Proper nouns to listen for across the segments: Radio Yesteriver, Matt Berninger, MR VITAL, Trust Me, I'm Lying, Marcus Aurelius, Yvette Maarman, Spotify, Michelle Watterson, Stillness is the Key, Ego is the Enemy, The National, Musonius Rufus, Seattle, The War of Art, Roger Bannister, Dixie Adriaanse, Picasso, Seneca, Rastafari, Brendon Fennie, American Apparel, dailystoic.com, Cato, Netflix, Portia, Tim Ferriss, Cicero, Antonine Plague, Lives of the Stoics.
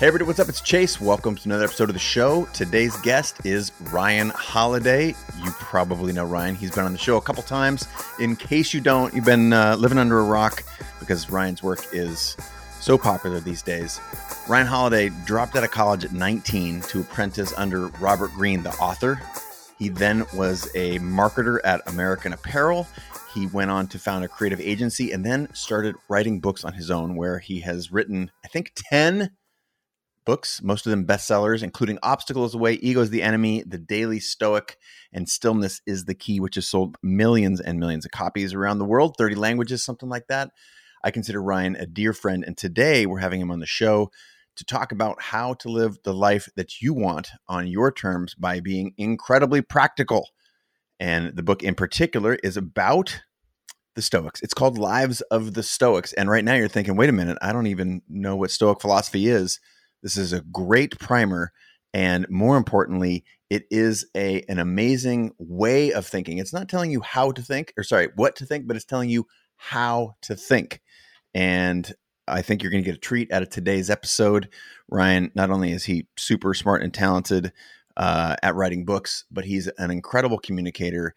Hey everybody, what's up? It's Chase. Welcome to another episode of the show. Today's guest is Ryan Holiday. You probably know Ryan. He's been on the show a couple times. In case you don't, you've been living under a rock because Ryan's work is so popular these days. Ryan Holiday dropped out of college at 19 to apprentice under Robert Greene, the author. He then was a marketer at American Apparel. He went on to found a creative agency and then started writing books on his own, where he has written, I think, 10 books, most of them bestsellers, including Obstacle is the Way, Ego is the Enemy, The Daily Stoic, and Stillness is the Key, which has sold millions and millions of copies around the world, 30 languages, something like that. I consider Ryan a dear friend, and today we're having him on the show to talk about how to live the life that you want on your terms by being incredibly practical. And the book in particular is about the Stoics. It's called Lives of the Stoics. And right now you're thinking, wait a minute, I don't even know what Stoic philosophy is. This is a great primer, and more importantly, it is an amazing way of thinking. It's not telling you what to think, but it's telling you how to think. And I think you're going to get a treat out of today's episode. Ryan, not only is he super smart and talented at writing books, but he's an incredible communicator.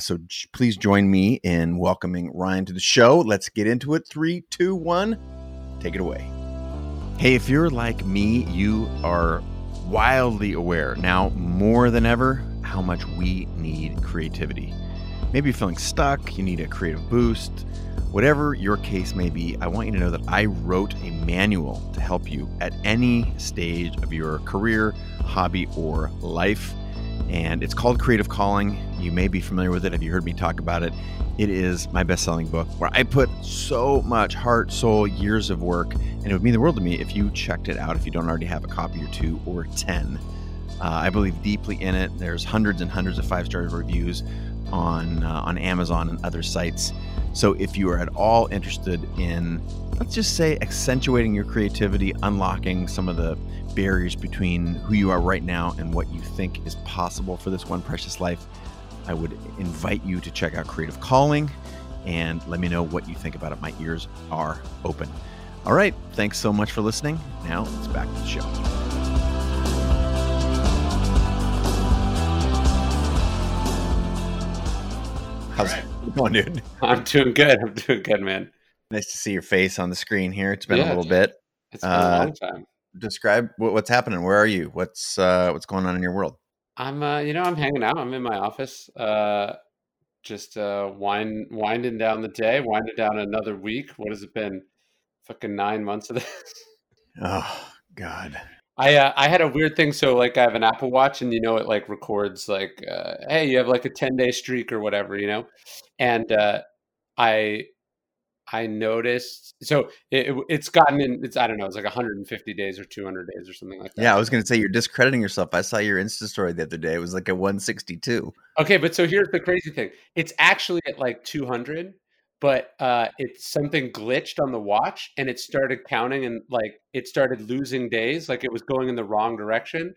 So please join me in welcoming Ryan to the show. Let's get into it. 3, 2, 1, take it away. Hey, if you're like me, you are wildly aware now more than ever how much we need creativity. Maybe you're feeling stuck, you need a creative boost. Whatever your case may be, I want you to know that I wrote a manual to help you at any stage of your career, hobby, or life. And it's called Creative Calling. You may be familiar with it if you heard me talk about it. It is my best-selling book where I put so much heart, soul, years of work, and it would mean the world to me if you checked it out, if you don't already have a copy or 2 or 10. I believe deeply in it. There's hundreds and hundreds of five-star reviews on Amazon and other sites. So if you are at all interested in, let's just say, accentuating your creativity, unlocking some of the barriers between who you are right now and what you think is possible for this one precious life, I would invite you to check out Creative Calling and let me know what you think about it. My ears are open. All right. Thanks so much for listening. Now let's back to the show. How's it going, dude? I'm doing good, man. Nice to see your face on the screen here. It's been a little bit. It's been a long time. Describe what's happening. Where are you? What's going on in your world? I'm hanging out. I'm in my office, just winding down the day, winding down another week. What has it been? Fucking 9 months of this. Oh God. I had a weird thing. So I have an Apple Watch and it records hey, you have a 10-day streak or whatever, and I noticed, so it's gotten in, I don't know, it's 150 days or 200 days or something like that. Yeah. I was going to say you're discrediting yourself. I saw your Insta story the other day. It was at 162. Okay. But so here's the crazy thing. It's actually at 200, but it's something glitched on the watch and it started counting and it started losing days. It was going in the wrong direction.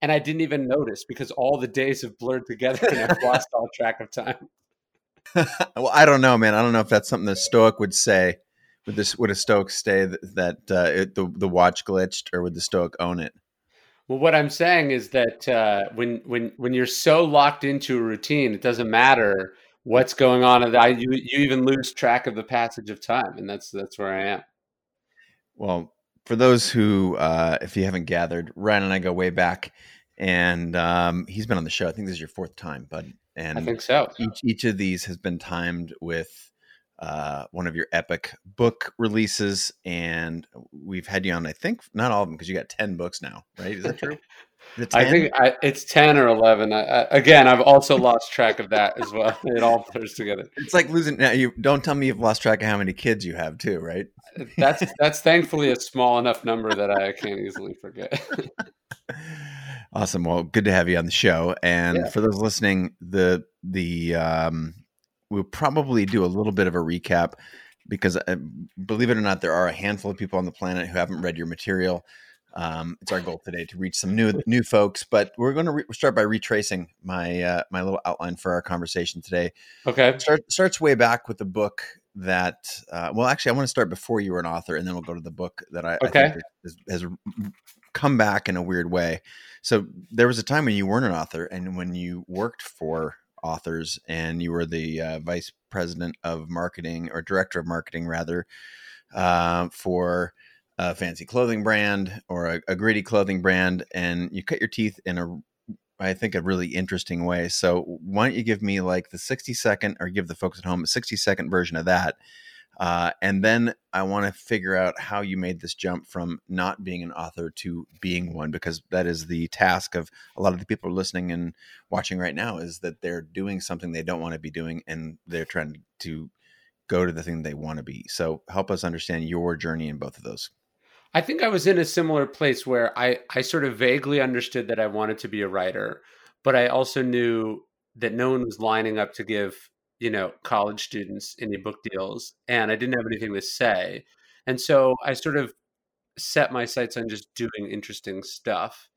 And I didn't even notice because all the days have blurred together and I've lost all track of time. Well, I don't know, man. I don't know if that's something the Stoic would say. Would a Stoic say that the watch glitched, or would the Stoic own it? Well, what I'm saying is that when you're so locked into a routine, it doesn't matter what's going on. You even lose track of the passage of time, and that's where I am. Well, for those who, if you haven't gathered, Ryan and I go way back, and he's been on the show. I think this is your 4th time, bud. And I think so. Each of these has been timed with one of your epic book releases, and we've had you on, I think, not all of them, because you got 10 books now, right? Is that true? Is it 10? I think it's 10 or 11. Again, I've also lost track of that as well. It all blurs together. It's like losing. Now, you don't tell me you've lost track of how many kids you have, too, right? That's thankfully a small enough number that I can't easily forget. Awesome. Well, good to have you on the show. And for those listening, we'll probably do a little bit of a recap because, believe it or not, there are a handful of people on the planet who haven't read your material. It's our goal today to reach some new folks, but we're going to start by retracing my little outline for our conversation today. Okay. Starts way back with the book that, well, actually, I want to start before you were an author, and then we'll go to the book that I think has come back in a weird way. So there was a time when you weren't an author and when you worked for authors, and you were the vice president of marketing, or director of marketing rather, for a fancy clothing brand, or a gritty clothing brand, and you cut your teeth in a really interesting way. So why don't you give me like the 60-second, or give the folks at home a 60-second version of that. And then I want to figure out how you made this jump from not being an author to being one, because that is the task of a lot of the people listening and watching right now, is that they're doing something they don't want to be doing, and they're trying to go to the thing they want to be. So help us understand your journey in both of those. I think I was in a similar place where I sort of vaguely understood that I wanted to be a writer, but I also knew that no one was lining up to give, college students any book deals, and I didn't have anything to say. And so I sort of set my sights on just doing interesting stuff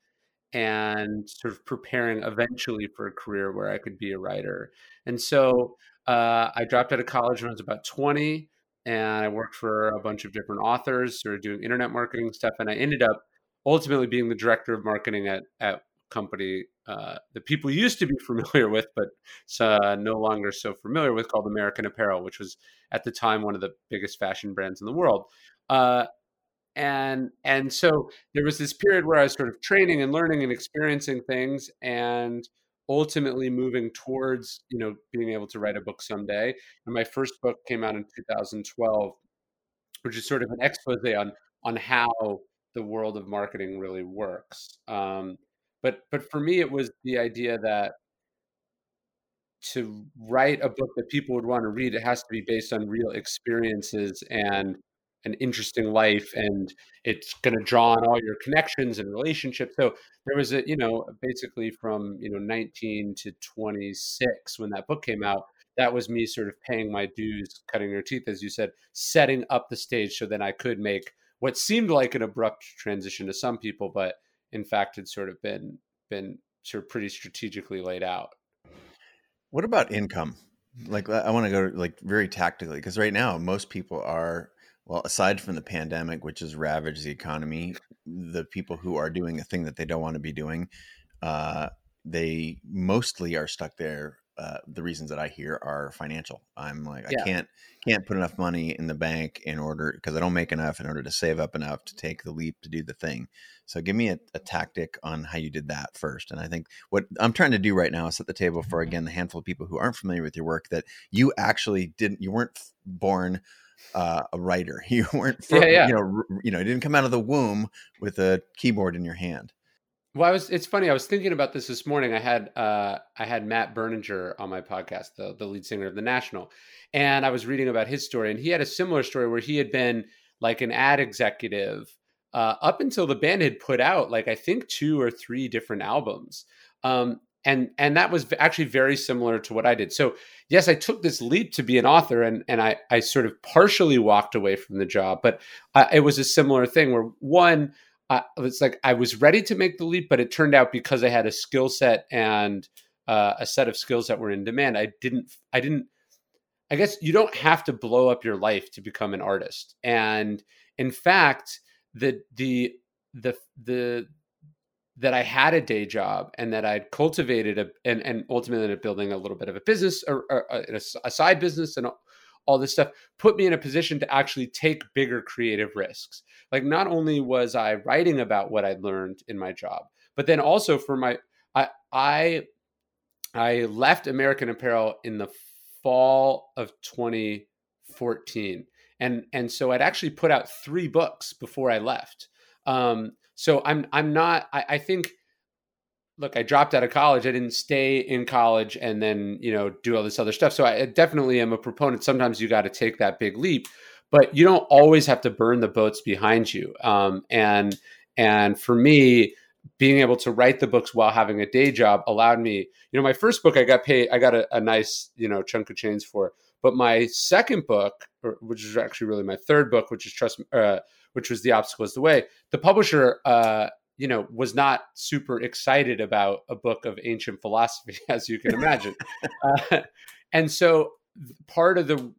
and sort of preparing eventually for a career where I could be a writer. And so I dropped out of college when I was about 20. And I worked for a bunch of different authors who were doing internet marketing stuff. And I ended up ultimately being the director of marketing at a company that people used to be familiar with, but no longer so familiar with, called American Apparel, which was at the time one of the biggest fashion brands in the world. And so there was this period where I was sort of training and learning and experiencing things, and ultimately moving towards, being able to write a book someday. And my first book came out in 2012, which is sort of an exposé on how the world of marketing really works. But for me, it was the idea that to write a book that people would want to read, it has to be based on real experiences and an interesting life, and it's going to draw on all your connections and relationships. So there was basically from 19 to 26 when that book came out, that was me sort of paying my dues, cutting your teeth, as you said, setting up the stage so then I could make what seemed like an abrupt transition to some people, but in fact had sort of been sort of pretty strategically laid out. What about income? Like, I want to go like very tactically, because right now most people are, well, aside from the pandemic, which has ravaged the economy, the people who are doing a thing that they don't want to be doing, they mostly are stuck there. The reasons that I hear are financial. I'm like, yeah. I can't put enough money in the bank in order, because I don't make enough in order to save up enough to take the leap to do the thing. So give me a tactic on how you did that first. And I think what I'm trying to do right now is set the table for, again, the handful of people who aren't familiar with your work, that you actually didn't, you weren't born a writer. You weren't, you didn't come out of the womb with a keyboard in your hand. Well, it's funny. I was thinking about this morning. I had Matt Berninger on my podcast, the lead singer of The National, and I was reading about his story, and he had a similar story where he had been like an ad executive up until the band had put out like, I think 2 or 3 different albums. And that was actually very similar to what I did. So yes, I took this leap to be an author, and I sort of partially walked away from the job, but it was a similar thing where one, it's like I was ready to make the leap, but it turned out because I had a skill set and a set of skills that were in demand, I guess you don't have to blow up your life to become an artist. And in fact, that I had a day job and that I'd cultivated and ultimately building a little bit of a business or a side business and all this stuff put me in a position to actually take bigger creative risks. Like, not only was I writing about what I'd learned in my job, but then also for my, I left American Apparel in the fall of 2014. And so I'd actually put out 3 books before I left. So I'm not, I think, look, I dropped out of college. I didn't stay in college and then, do all this other stuff. So I definitely am a proponent. Sometimes you got to take that big leap, but you don't always have to burn the boats behind you. And for me, being able to write the books while having a day job allowed me, my first book I got a nice, chunk of change for, but my second book, which is actually really my third book, which is Trust Me, which was The Obstacle is the Way, the publisher, was not super excited about a book of ancient philosophy, as you can imagine. And so part of the,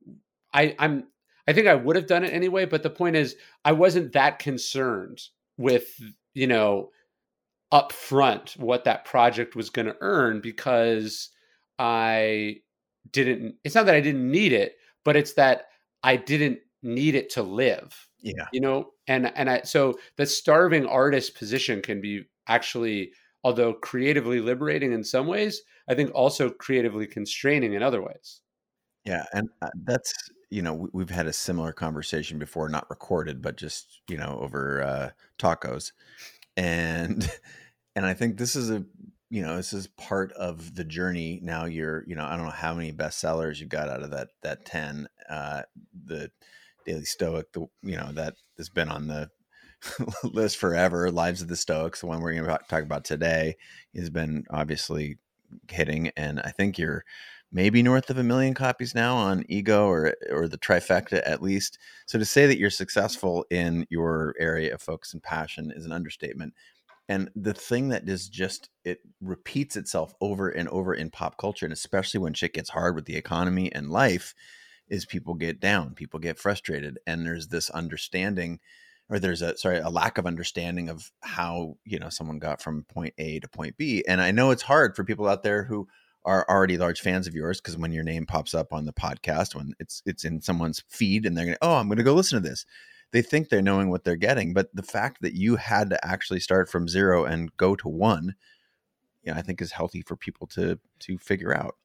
I think I would have done it anyway, but the point is I wasn't that concerned with, you know, upfront what that project was going to earn, because I didn't, it's not that I didn't need it, but it's that I didn't need it to live. Yeah. You know, and I, so the starving artist position can be actually, although creatively liberating in some ways, I think also creatively constraining in other ways. Yeah. And that's, you know, we've had a similar conversation before, not recorded, but just, you know, over tacos. And I think this is a, you know, this is part of the journey. Now you're, you know, I don't know how many bestsellers you got out of that 10, the Daily Stoic, the, you know, that has been on the list forever. Lives of the Stoics, the one we're going to talk about today, has been obviously hitting. And I think you're maybe north of 1 million copies now on Ego or the trifecta at least. So to say that you're successful in your area of focus and passion is an understatement. And the thing that is just, it repeats itself over and over in pop culture, and especially when shit gets hard with the economy and life, is people get down, people get frustrated. And there's this understanding, or there's a lack of understanding of how, you know, someone got from point A to point B. And I know it's hard for people out there who are already large fans of yours, because when your name pops up on the podcast, when it's in someone's feed and they're going, oh, I'm going to go listen to this, they think they're knowing what they're getting. But the fact that you had to actually start from zero and go to one, you know, I think is healthy for people to figure out.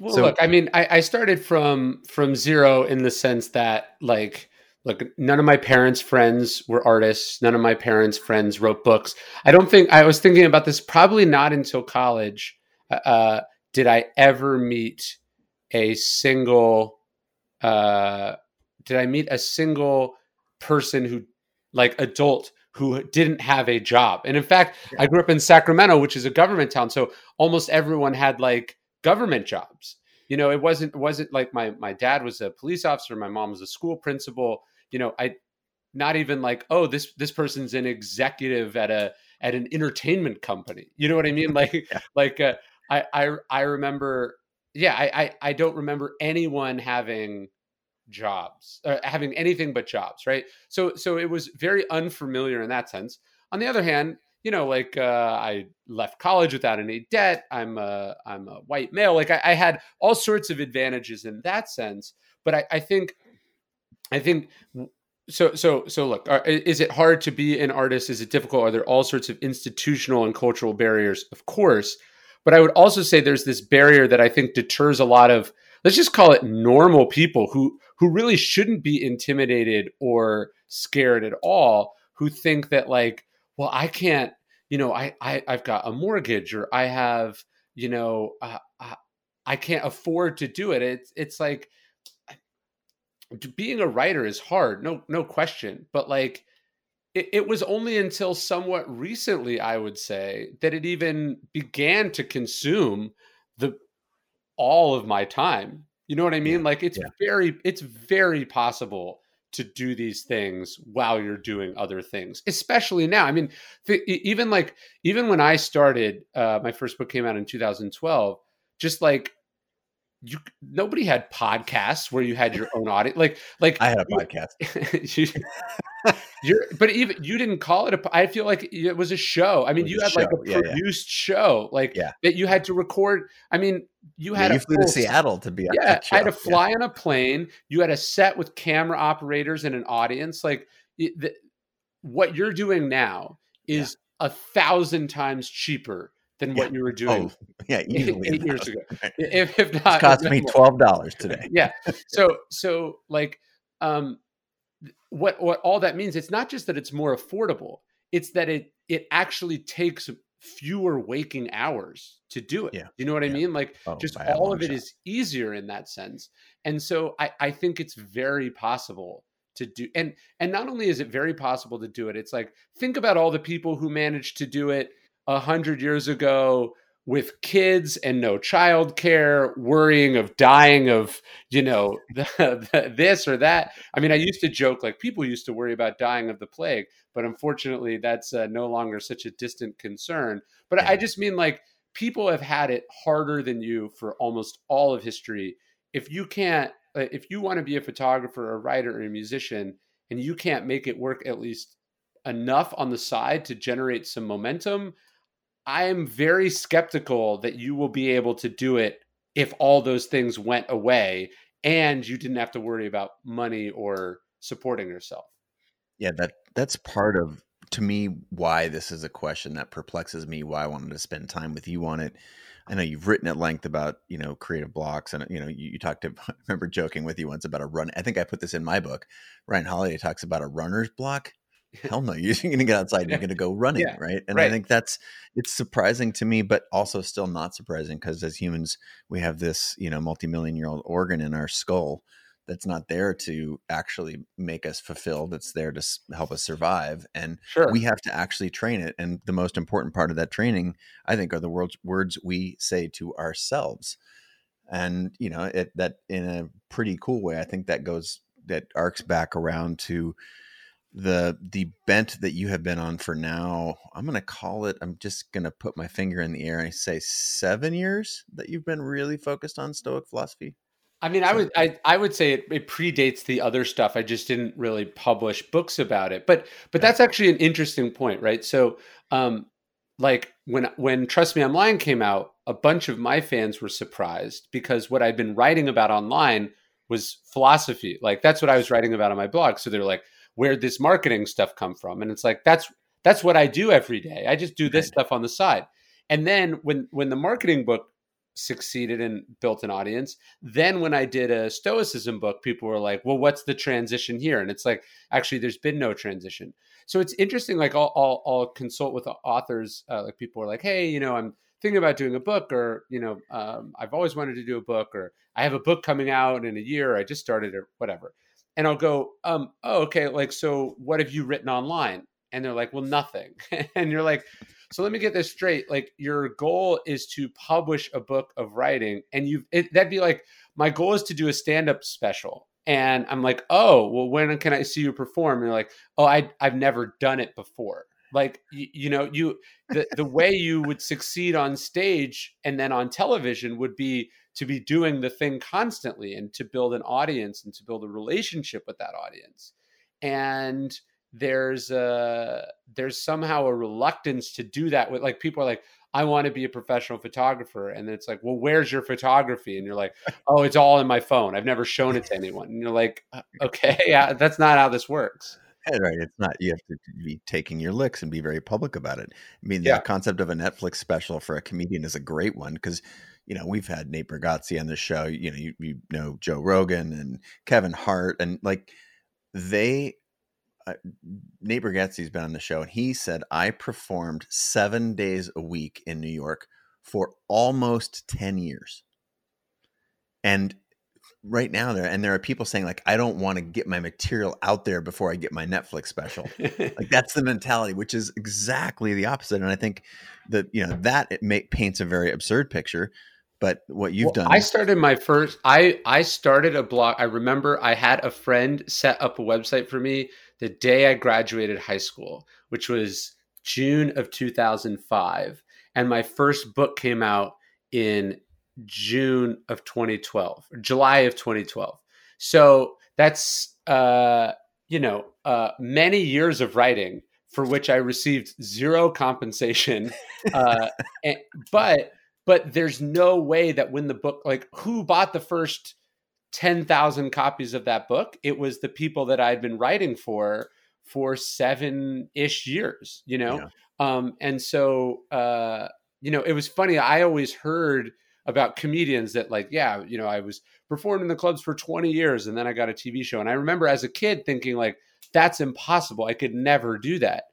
Well, so, look, I mean, I started from zero in the sense that, like, look, none of my parents' friends were artists. None of my parents' friends wrote books. I don't think, I was thinking about this probably not until college, did I ever meet a single person who, like, adult, who didn't have a job. And in fact, yeah, I grew up in Sacramento, which is a government town, so almost everyone had, like, government jobs. You know, it wasn't like my dad was a police officer, my mom was a school principal. You know, I not even like, oh, this person's an executive at an entertainment company. You know what I mean? Like, yeah. I remember, yeah, I don't remember anyone having jobs, or having anything but jobs, right? So it was very unfamiliar in that sense. On the other hand, you know, like, I left college without any debt. I'm a white male. Like, I had all sorts of advantages in that sense. But I think so look, is it hard to be an artist? Is it difficult? Are there all sorts of institutional and cultural barriers? Of course. But I would also say there's this barrier that I think deters a lot of, let's just call it, normal people who really shouldn't be intimidated or scared at all, who think that, like, well, I can't, you know, I've got a mortgage, or I have, you know, I can't afford to do it. It's like, being a writer is hard. No question. But, like, it was only until somewhat recently, I would say, that it even began to consume all of my time. You know what I mean? Yeah. Like, it's very possible to do these things while you're doing other things, especially now. I mean, even when I started, my first book came out in 2012, just like, nobody had podcasts where you had your own audience. Like I had a podcast. But even you didn't call it I feel like it was a show. I mean, you had, like, a produced show, like, that you had to record. I mean, you had, you flew to Seattle to be on that show. I had to fly on a plane. You had a set with camera operators and an audience. Like, what you're doing now is 1,000 times cheaper than what you were doing 8 years ago. If not, it cost me $12 today. Yeah. So like, what all that means, it's not just that it's more affordable, it's that it actually takes fewer waking hours to do it. Yeah. You know what I mean? Like, just all of it is easier in that sense. And so I think it's very possible to do. And not only is it very possible to do it, it's like, think about all the people who managed to do it 100 years ago with kids and no childcare, worrying of dying of, you know, this or that. I mean, I used to joke, like, people used to worry about dying of the plague, but unfortunately that's no longer such a distant concern. But I just mean, like, people have had it harder than you for almost all of history. If you can't if you want to be a photographer, a writer, or a musician, and you can't make it work at least enough on the side to generate some momentum, I am very skeptical that you will be able to do it if all those things went away and you didn't have to worry about money or supporting yourself. Yeah, that's part of, to me, why this is a question that perplexes me, why I wanted to spend time with you on it. I know you've written at length about, you know, creative blocks, and, you know, you talked to, I remember joking with you once about a run. I think I put this in my book. Ryan Holiday talks about a runner's block. Hell no, you're going to get outside and you're going to go running. Yeah, right. And right. I think it's surprising to me, but also still not surprising, because as humans, we have this, you know, multi-million-year-old organ in our skull that's not there to actually make us fulfilled. It's there to help us survive. And sure, we have to actually train it. And the most important part of that training, I think, are the words we say to ourselves. And, you know, that in a pretty cool way, I think that arcs back around to the bent that you have been on for now, I'm going to call it, I'm just going to put my finger in the air and say 7 years that you've been really focused on Stoic philosophy. I mean, I would say it predates the other stuff. I just didn't really publish books about it, but that's actually an interesting point, right? So, like when Trust Me, I'm Lying came out, a bunch of my fans were surprised because what I'd been writing about online was philosophy. Like that's what I was writing about on my blog. So they're like, where'd this marketing stuff come from? And it's like, that's what I do every day. I just do this stuff on the side. And then when the marketing book succeeded and built an audience, then when I did a Stoicism book, people were like, well, what's the transition here? And it's like, actually, there's been no transition. So it's interesting. Like I'll consult with authors. Like people are like, hey, you know, I'm thinking about doing a book, or, you know, I've always wanted to do a book, or I have a book coming out in a year, or I just started, or whatever. And I'll go, oh, okay. Like, so what have you written online? And they're like, well, nothing. And you're like, so let me get this straight. Like your goal is to publish a book of writing, and that'd be like, my goal is to do a stand-up special. And I'm like, oh, well, when can I see you perform? And you're like, oh, I've never done it before. Like, the way you would succeed on stage and then on television would be to be doing the thing constantly and to build an audience and to build a relationship with that audience. And there's somehow a reluctance to do that with, like, people are like, I want to be a professional photographer. And then it's like, well, where's your photography? And you're like, oh, it's all in my phone. I've never shown it to anyone. And you're like, okay, yeah, that's not how this works. Right. It's not, you have to be taking your licks and be very public about it. I mean, the concept of a Netflix special for a comedian is a great one, because, you know, we've had Nate Bargatze on the show, you know, you know, Joe Rogan and Kevin Hart, and like Nate Bargatze's been on the show, and he said, I performed 7 days a week in New York for almost 10 years. And right now there are people saying, like, I don't want to get my material out there before I get my Netflix special. Like, that's the mentality, which is exactly the opposite. And I think that, you know, that paints a very absurd picture. But what you've done. I started my first, I started a blog. I remember I had a friend set up a website for me the day I graduated high school, which was June of 2005. And my first book came out in June of 2012, or July of 2012. So that's, many years of writing for which I received zero compensation. But there's no way that when the book, like, who bought the first 10,000 copies of that book? It was the people that I'd been writing for 7-ish years, you know? Yeah. It was funny. I always heard about comedians that, like, yeah, you know, I was performing in the clubs for 20 years and then I got a TV show. And I remember as a kid thinking, like, that's impossible. I could never do that.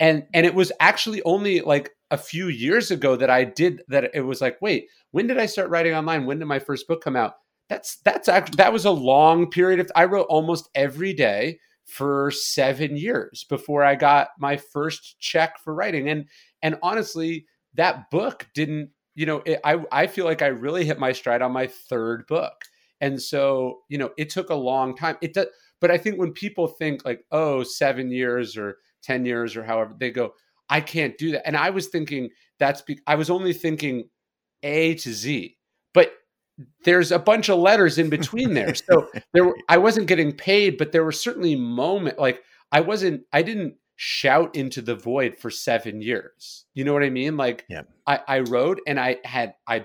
And it was actually only like a few years ago that I did that. It was like, wait, when did I start writing online? When did my first book come out? That was a long period of, I wrote almost every day for 7 years before I got my first check for writing. And honestly, that book didn't, you know, I feel like I really hit my stride on my third book. And so, you know, it took a long time. It does, but I think when people think, like, oh, 7 years or 10 years or however, they go, I can't do that. And I was thinking I was only thinking A to Z, but there's a bunch of letters in between there. So I wasn't getting paid, but there were certainly moments like I didn't shout into the void for 7 years. You know what I mean? Like yeah. I wrote and I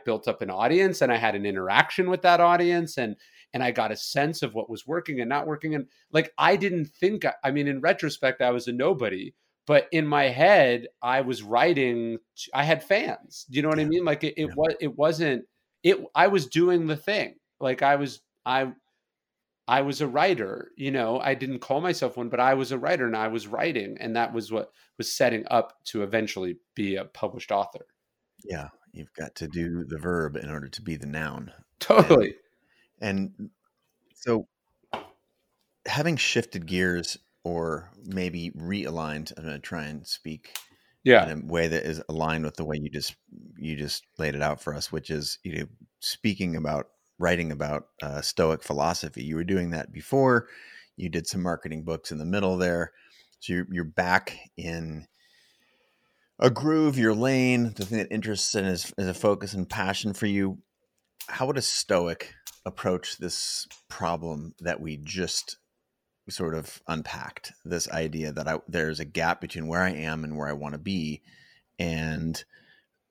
built up an audience and I had an interaction with that audience and I got a sense of what was working and not working. And like, I didn't think, I mean, in retrospect, I was a nobody, but in my head, I was writing, I had fans, you know what yeah. I mean? Like I was doing the thing. Like I was a writer, you know, I didn't call myself one, but I was a writer and I was writing. And that was what was setting up to eventually be a published author. Yeah. You've got to do the verb in order to be the noun. Totally. And so having shifted gears or maybe realigned, I'm going to try and speak yeah. in a way that is aligned with the way you just laid it out for us, which is, you know, speaking about writing about Stoic philosophy. You were doing that before. You did some marketing books in the middle there. So you're back in a groove, your lane, the thing that interests and is a focus and passion for you. How would a Stoic approach this problem that we just sort of unpacked? This idea that there's a gap between where I am and where I want to be. And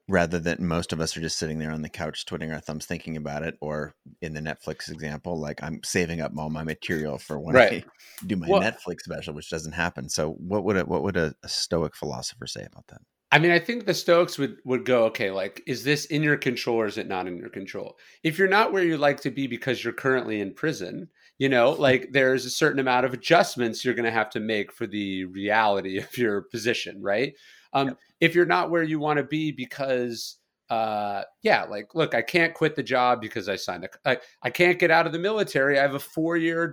rather than most of us are just sitting there on the couch, twiddling our thumbs, thinking about it, or in the Netflix example, like I'm saving up all my material for when right. I do my Netflix special, which doesn't happen. So what would a Stoic philosopher say about that? I mean, I think the Stoics would go, okay, like, is this in your control or is it not in your control? If you're not where you'd like to be because you're currently in prison, you know, like there's a certain amount of adjustments you're going to have to make for the reality of your position, right? Yep. If you're not where you want to be because, like, look, I can't quit the job because I signed I can't get out of the military. I have a 4-year,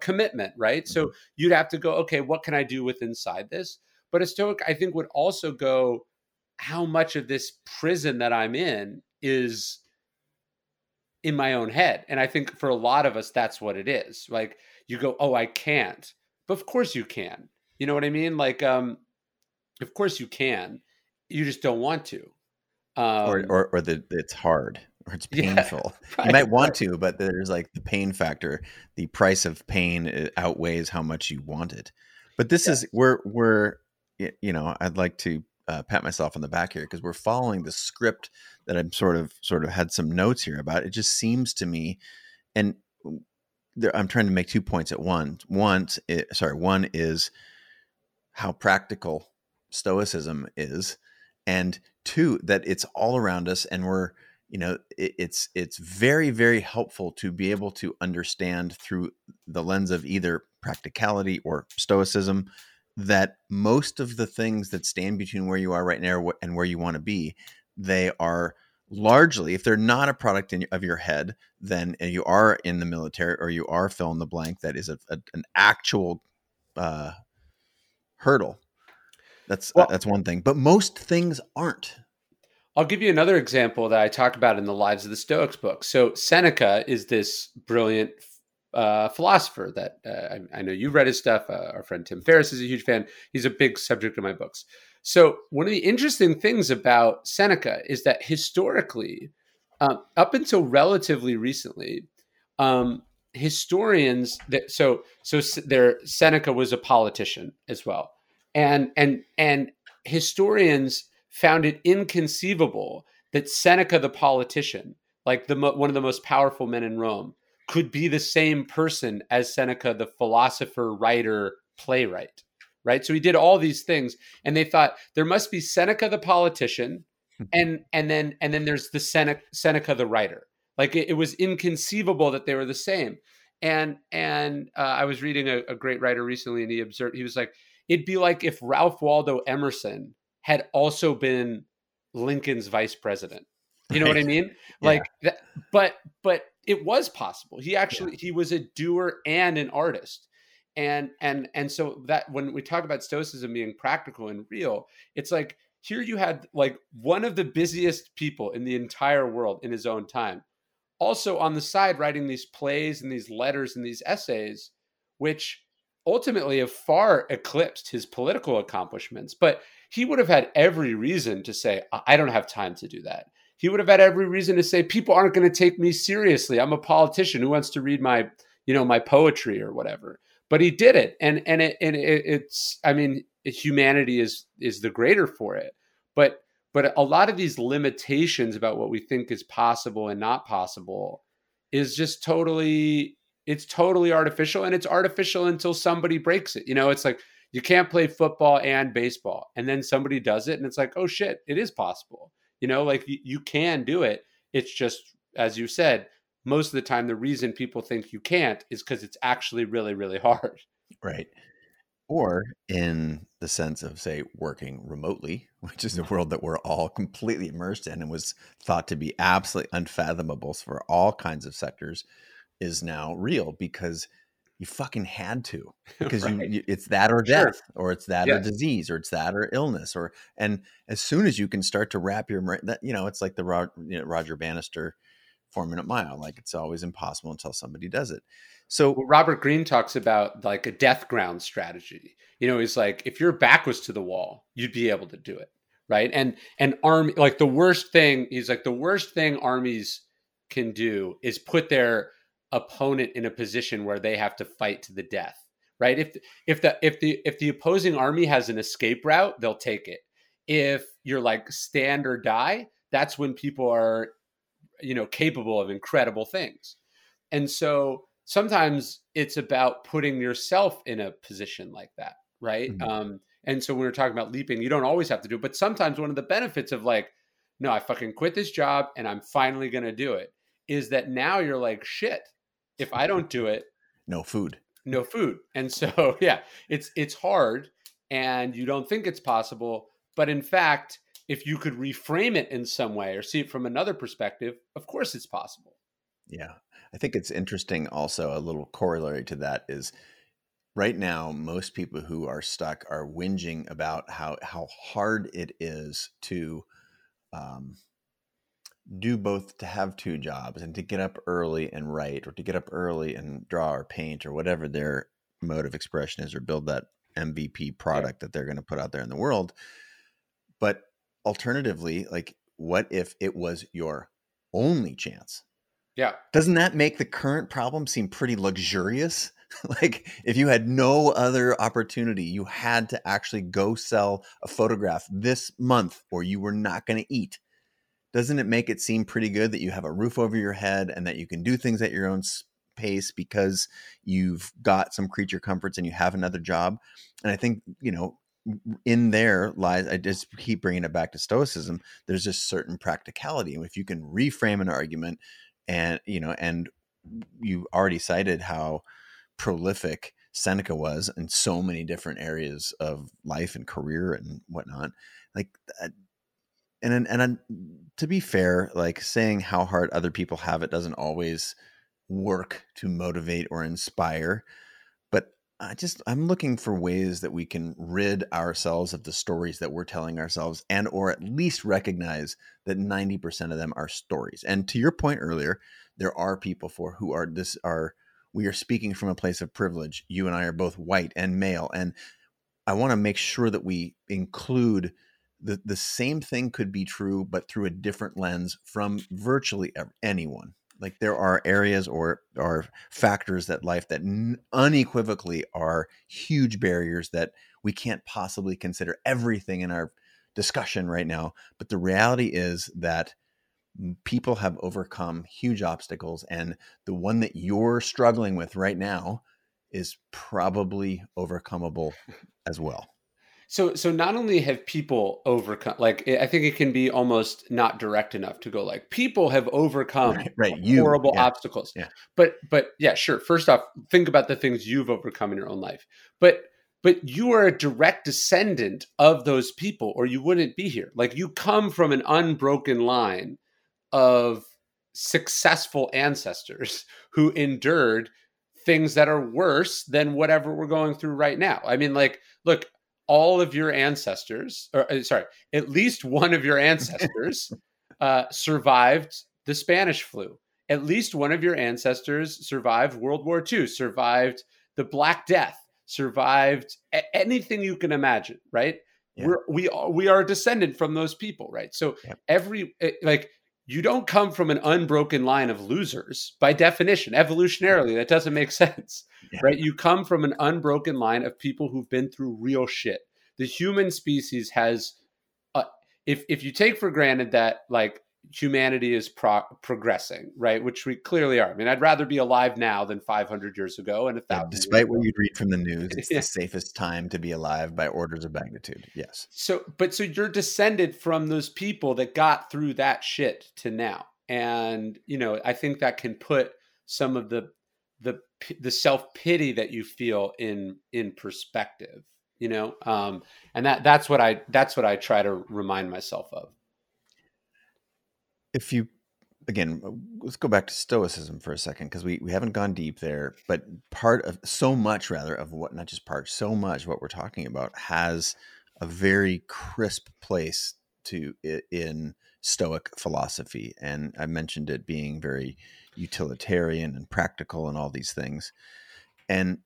commitment, right? Mm-hmm. So you'd have to go, okay, what can I do with inside this? But a Stoic, I think, would also go, how much of this prison that I'm in is in my own head? And I think for a lot of us, that's what it is. Like you go, oh, I can't. But of course you can. You know what I mean? Like, of course you can. You just don't want to. Or it's hard or it's painful. Yeah, right, you might want to, but there's like the pain factor. The price of pain outweighs how much you want it. But this yeah. is we're you know, I'd like to pat myself on the back here because we're following the script that I'm sort of had some notes here about. It just seems to me, and I'm trying to make 2 points at once. One is how practical Stoicism is, and two, that it's all around us, and we're, you know, it's very, very helpful to be able to understand through the lens of either practicality or Stoicism that most of the things that stand between where you are right now and where you want to be, they are largely, if they're not a product of your head, then you are in the military or you are fill in the blank. That is an actual hurdle. That's one thing, but most things aren't. I'll give you another example that I talk about in the Lives of the Stoics book. So Seneca is this brilliant philosopher that I know you've read his stuff. Our friend Tim Ferriss is a huge fan. He's a big subject of my books. So one of the interesting things about Seneca is that historically, up until relatively recently, historians that Seneca was a politician as well. And historians found it inconceivable that Seneca, the politician, like one of the most powerful men in Rome, could be the same person as Seneca, the philosopher, writer, playwright, right? So he did all these things, and they thought there must be Seneca, the politician, and then there's the Seneca, the writer. Like it was inconceivable that they were the same. And I was reading a great writer recently, and he observed, he was like, it'd be like if Ralph Waldo Emerson had also been Lincoln's vice president. You know right. what I mean? Yeah. Like, that, but it was possible. He actually, he was a doer and an artist. And so that when we talk about Stoicism being practical and real, it's like, here you had like one of the busiest people in the entire world in his own time, also on the side, writing these plays and these letters and these essays, which ultimately have far eclipsed his political accomplishments, but he would have had every reason to say, I don't have time to do that. he would have had every reason to say, people aren't going to take me seriously. I'm a politician. Who wants to read my, you know, my poetry or whatever? But he did it. And it's, I mean, humanity is the greater for it. But a lot of these limitations about what we think is possible and not possible is just totally, it's totally artificial, and it's artificial until somebody breaks it. You know, it's like, you can't play football and baseball, and then somebody does it and it's like, oh shit, it is possible. You know, like you can do it. It's just, as you said, most of the time, the reason people think you can't is because it's actually really, really hard. Right. Or in the sense of, say, working remotely, which is a world that we're all completely immersed in and was thought to be absolutely unfathomable for all kinds of sectors, is now real because you fucking had to, because right. It's that or death, sure. Or it's that, yes. Or disease, or it's that or illness, or, and as soon as you can start to wrap your, you know, it's like the Roger Bannister 4-minute mile. Like, it's always impossible until somebody does it. So Robert Greene talks about like a death ground strategy. You know, he's like, if your back was to the wall, you'd be able to do it. Right. And army, like the worst thing, he's like, the worst thing armies can do is put their opponent in a position where they have to fight to the death, right? If the opposing army has an escape route, they'll take it. If you're like stand or die, that's when people are, you know, capable of incredible things. And so sometimes it's about putting yourself in a position like that, right? Mm-hmm. And so when we're talking about leaping, you don't always have to do it, but sometimes one of the benefits of like, no, I fucking quit this job and I'm finally going to do it, is that now you're like, shit, if I don't do it, no food. And so, yeah, it's hard and you don't think it's possible. But in fact, if you could reframe it in some way or see it from another perspective, of course it's possible. Yeah. I think it's interesting. Also, a little corollary to that is right now, most people who are stuck are whinging about how hard it is to, do both, to have two jobs and to get up early and write, or to get up early and draw or paint, or whatever their mode of expression is, or build that MVP product that they're going to put out there in the world. But alternatively, like, what if it was your only chance? Yeah. Doesn't that make the current problem seem pretty luxurious? Like, if you had no other opportunity, you had to actually go sell a photograph this month or you were not going to eat. Doesn't it make it seem pretty good that you have a roof over your head and that you can do things at your own pace because you've got some creature comforts and you have another job? And I think, you know, in there lies, I just keep bringing it back to Stoicism, there's just certain practicality. And if you can reframe an argument, and, you know, and you already cited how prolific Seneca was in so many different areas of life and career and whatnot, like that. And to be fair, like, saying how hard other people have it doesn't always work to motivate or inspire. But I'm looking for ways that we can rid ourselves of the stories that we're telling ourselves, and or at least recognize that 90% of them are stories. And to your point earlier, there are people we are speaking from a place of privilege. You and I are both white and male. And I want to make sure that we include the same thing could be true, but through a different lens from virtually anyone. Like, there are areas or factors that life that unequivocally are huge barriers that we can't possibly consider everything in our discussion right now. But the reality is that people have overcome huge obstacles, and the one that you're struggling with right now is probably overcomable as well. So not only have people overcome, like, I think it can be almost not direct enough to go like, people have overcome horrible obstacles. Yeah. But yeah, sure. First off, think about the things you've overcome in your own life. But you are a direct descendant of those people, or you wouldn't be here. Like, you come from an unbroken line of successful ancestors who endured things that are worse than whatever we're going through right now. I mean, like, look, all of your ancestors, at least one of your ancestors survived the Spanish flu. At least one of your ancestors survived World War II, survived the Black Death, survived anything you can imagine, right? Yeah. We are a descendant from those people, right? So every, like, you don't come from an unbroken line of losers by definition. Evolutionarily, that doesn't make sense, right? You come from an unbroken line of people who've been through real shit. The human species has, if you take for granted that like humanity is progressing, right? Which we clearly are. I mean, I'd rather be alive now than 500 years ago and 1,000 years ago. Despite what you'd read from the news, it's the safest time to be alive by orders of magnitude. Yes. So you're descended from those people that got through that shit to now. And, you know, I think that can put some of the self-pity that you feel in perspective, you know? And that's what I try to remind myself of. If you, again, let's go back to Stoicism for a second, because we haven't gone deep there, but so much what we're talking about has a very crisp place to in Stoic philosophy. And I mentioned it being very utilitarian and practical and all these things. And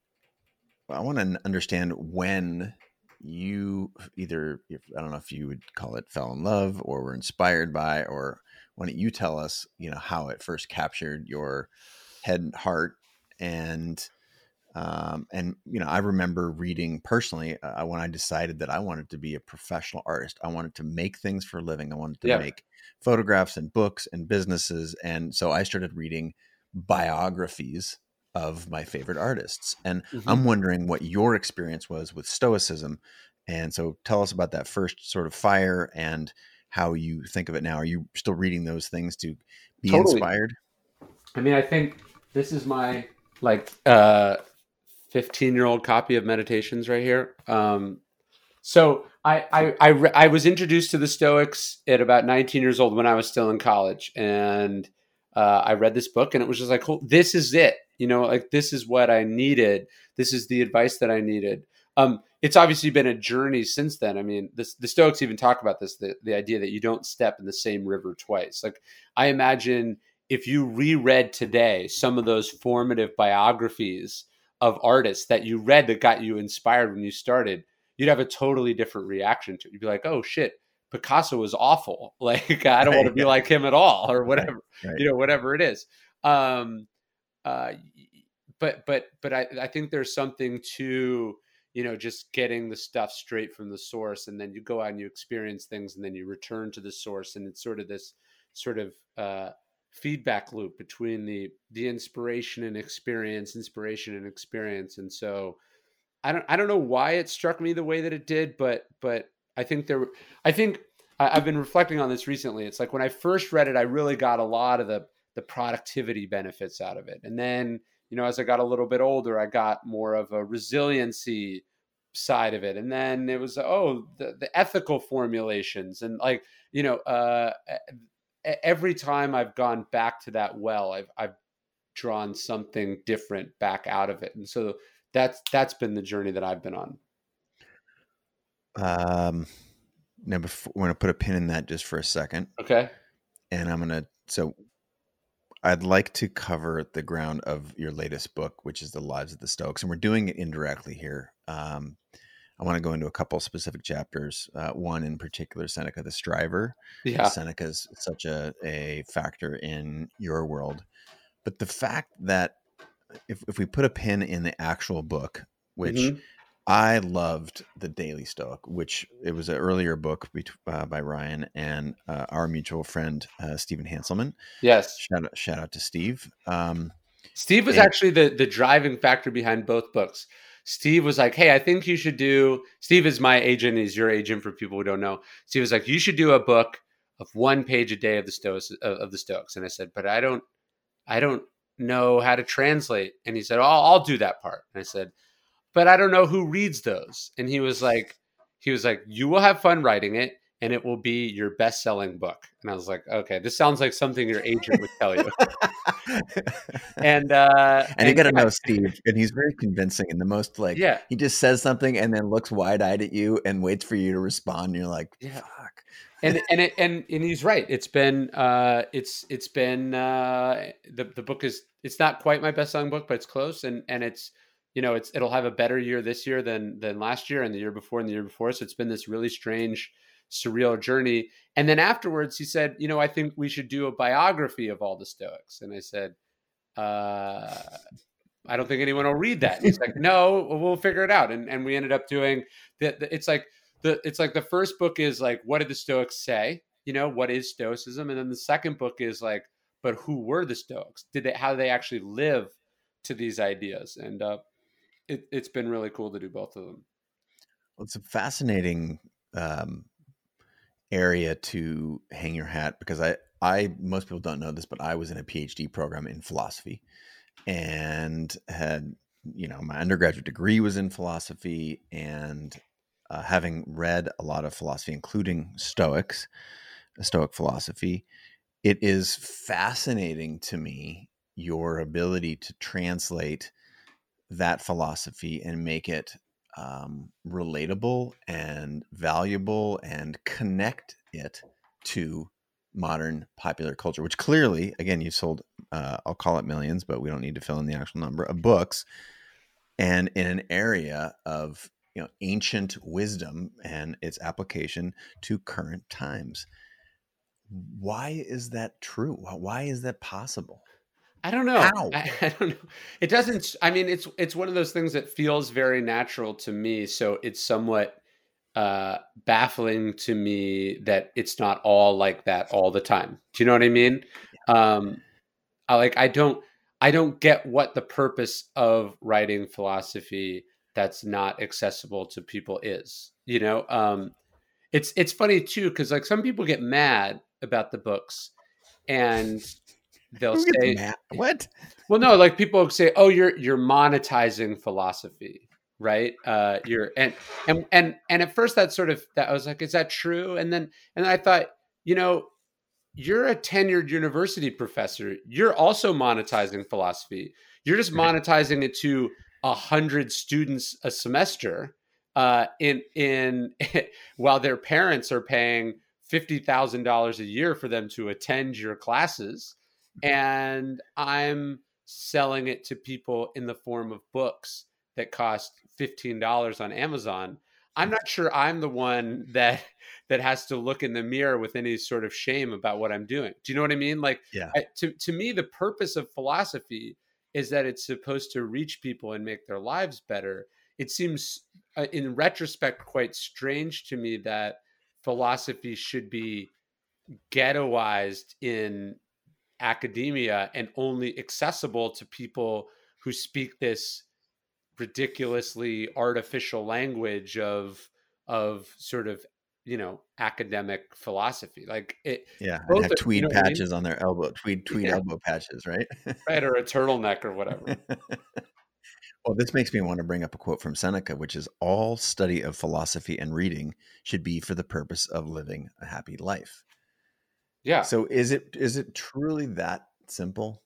I want to understand when you either, I don't know if you would call it fell in love or were inspired by, or why don't you tell us, you know, how it first captured your head and heart? And you know, I remember reading personally when I decided that I wanted to be a professional artist. I wanted to make things for a living. I wanted to make photographs and books and businesses. And so I started reading biographies of my favorite artists. And I'm wondering what your experience was with Stoicism. And so tell us about that first sort of fire and how you think of it now. Are you still reading those things to be inspired? I mean, I think this is my 15-year-old copy of Meditations right here. So I was introduced to the Stoics at about 19 years old when I was still in college. And I read this book and it was just like, oh, this is it. You know, like this is what I needed. This is the advice that I needed. It's obviously been a journey since then. I mean, the Stoics even talk about this, the idea that you don't step in the same river twice. Like, I imagine if you reread today some of those formative biographies of artists that you read that got you inspired when you started, you'd have a totally different reaction to it. You'd be like, oh shit, Picasso was awful. Like, I don't want to be like him at all, or whatever, you know, whatever it is. But I think there's something to, you know, just getting the stuff straight from the source, and then you go out and you experience things, and then you return to the source, and it's sort of this sort of feedback loop between the inspiration and experience. And so I don't know why it struck me the way that it did, but I think I've been reflecting on this recently. It's like when I first read it, I really got a lot of the productivity benefits out of it, and then, you know, as I got a little bit older, I got more of a resiliency side of it. And then it was, the ethical formulations. And like, you know, every time I've gone back to that well, I've drawn something different back out of it. And so that's been the journey that I've been on. Now, I'm going to put a pin in that just for a second. Okay. And I'd like to cover the ground of your latest book, which is The Lives of the Stoics. And we're doing it indirectly here. I want to go into a couple specific chapters. One in particular, Seneca the Striver. Yeah. Seneca is such a factor in your world. But the fact that if we put a pin in the actual book, which I loved, The Daily Stoic, which it was an earlier book by Ryan and our mutual friend, Stephen Hanselman. Yes. Shout out to Steve. Steve was actually the driving factor behind both books. Steve was like, hey, I think you should do, Steve is my agent. He's your agent for people who don't know. Steve was like, you should do a book of 1 page a day of the Stoics. And I said, but I don't know how to translate. And he said, oh, I'll do that part. And I said, but I don't know who reads those. And he was like, you will have fun writing it and it will be your best-selling book. And I was like, okay, this sounds like something your agent would tell you. And you got to know Steve, and he's very convincing and the most he just says something and then looks wide-eyed at you and waits for you to respond. And you're like, fuck. And he's right. The book is, it's not quite my best-selling book, but it's close. And it's, you know, it'll have a better year this year than last year and the year before and the year before. So it's been this really strange surreal journey. And then afterwards, he said, you know, I think we should do a biography of all the Stoics. And I said, I don't think anyone will read that. And he's like, no, we'll figure it out. And we ended up doing that. It's like the first book is like, what did the Stoics say? You know, what is Stoicism? And then the second book is like, but who were the Stoics? How did they actually live to these ideas? And it's been really cool to do both of them. Well, it's a fascinating area to hang your hat, because I most people don't know this, but I was in a PhD program in philosophy and had, you know, my undergraduate degree was in philosophy, and having read a lot of philosophy, including Stoic philosophy, it is fascinating to me, your ability to translate that philosophy and make it relatable and valuable and connect it to modern popular culture, which clearly, again, you sold, I'll call it millions, but we don't need to fill in the actual number of books. And in an area of, you know, ancient wisdom and its application to current times. Why is that true? Why is that possible? I don't know. I don't know. It doesn't, I mean, it's one of those things that feels very natural to me. So it's somewhat baffling to me that it's not all like that all the time. Do you know what I mean? Yeah. I don't get what the purpose of writing philosophy that's not accessible to people is, you know? It's funny too, because like some people get mad about the books, and they'll say, "What?" Well, no, like people say, "Oh, you're monetizing philosophy, right?" And at first I was like, "Is that true?" And then I thought, you know, you're a tenured university professor. You're also monetizing philosophy. You're just monetizing it to 100 students a semester. While their parents are paying $50,000 a year for them to attend your classes, and I'm selling it to people in the form of books that cost $15 on Amazon. I'm not sure I'm the one that has to look in the mirror with any sort of shame about what I'm doing. Do you know what I mean? Like, yeah. To me, the purpose of philosophy is that it's supposed to reach people and make their lives better. It seems, in retrospect, quite strange to me that philosophy should be ghettoized in academia and only accessible to people who speak this ridiculously artificial language of sort of, you know, academic philosophy. Like it, yeah, and have tweed patches on their elbow, tweed elbow patches, right? Right, or a turtleneck or whatever. Well, this makes me want to bring up a quote from Seneca, which is, all study of philosophy and reading should be for the purpose of living a happy life. Yeah. So is it truly that simple?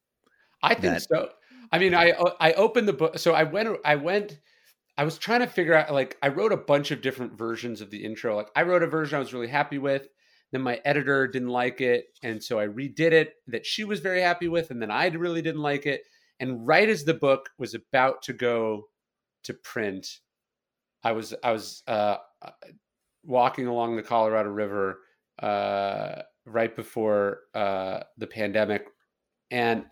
I think so. I mean, I opened the book. So I was trying to figure out, like, I wrote a bunch of different versions of the intro. Like, I wrote a version I was really happy with. Then my editor didn't like it. And so I redid it that she was very happy with. And then I really didn't like it. And right as the book was about to go to print, I was walking along the Colorado River right before the pandemic, and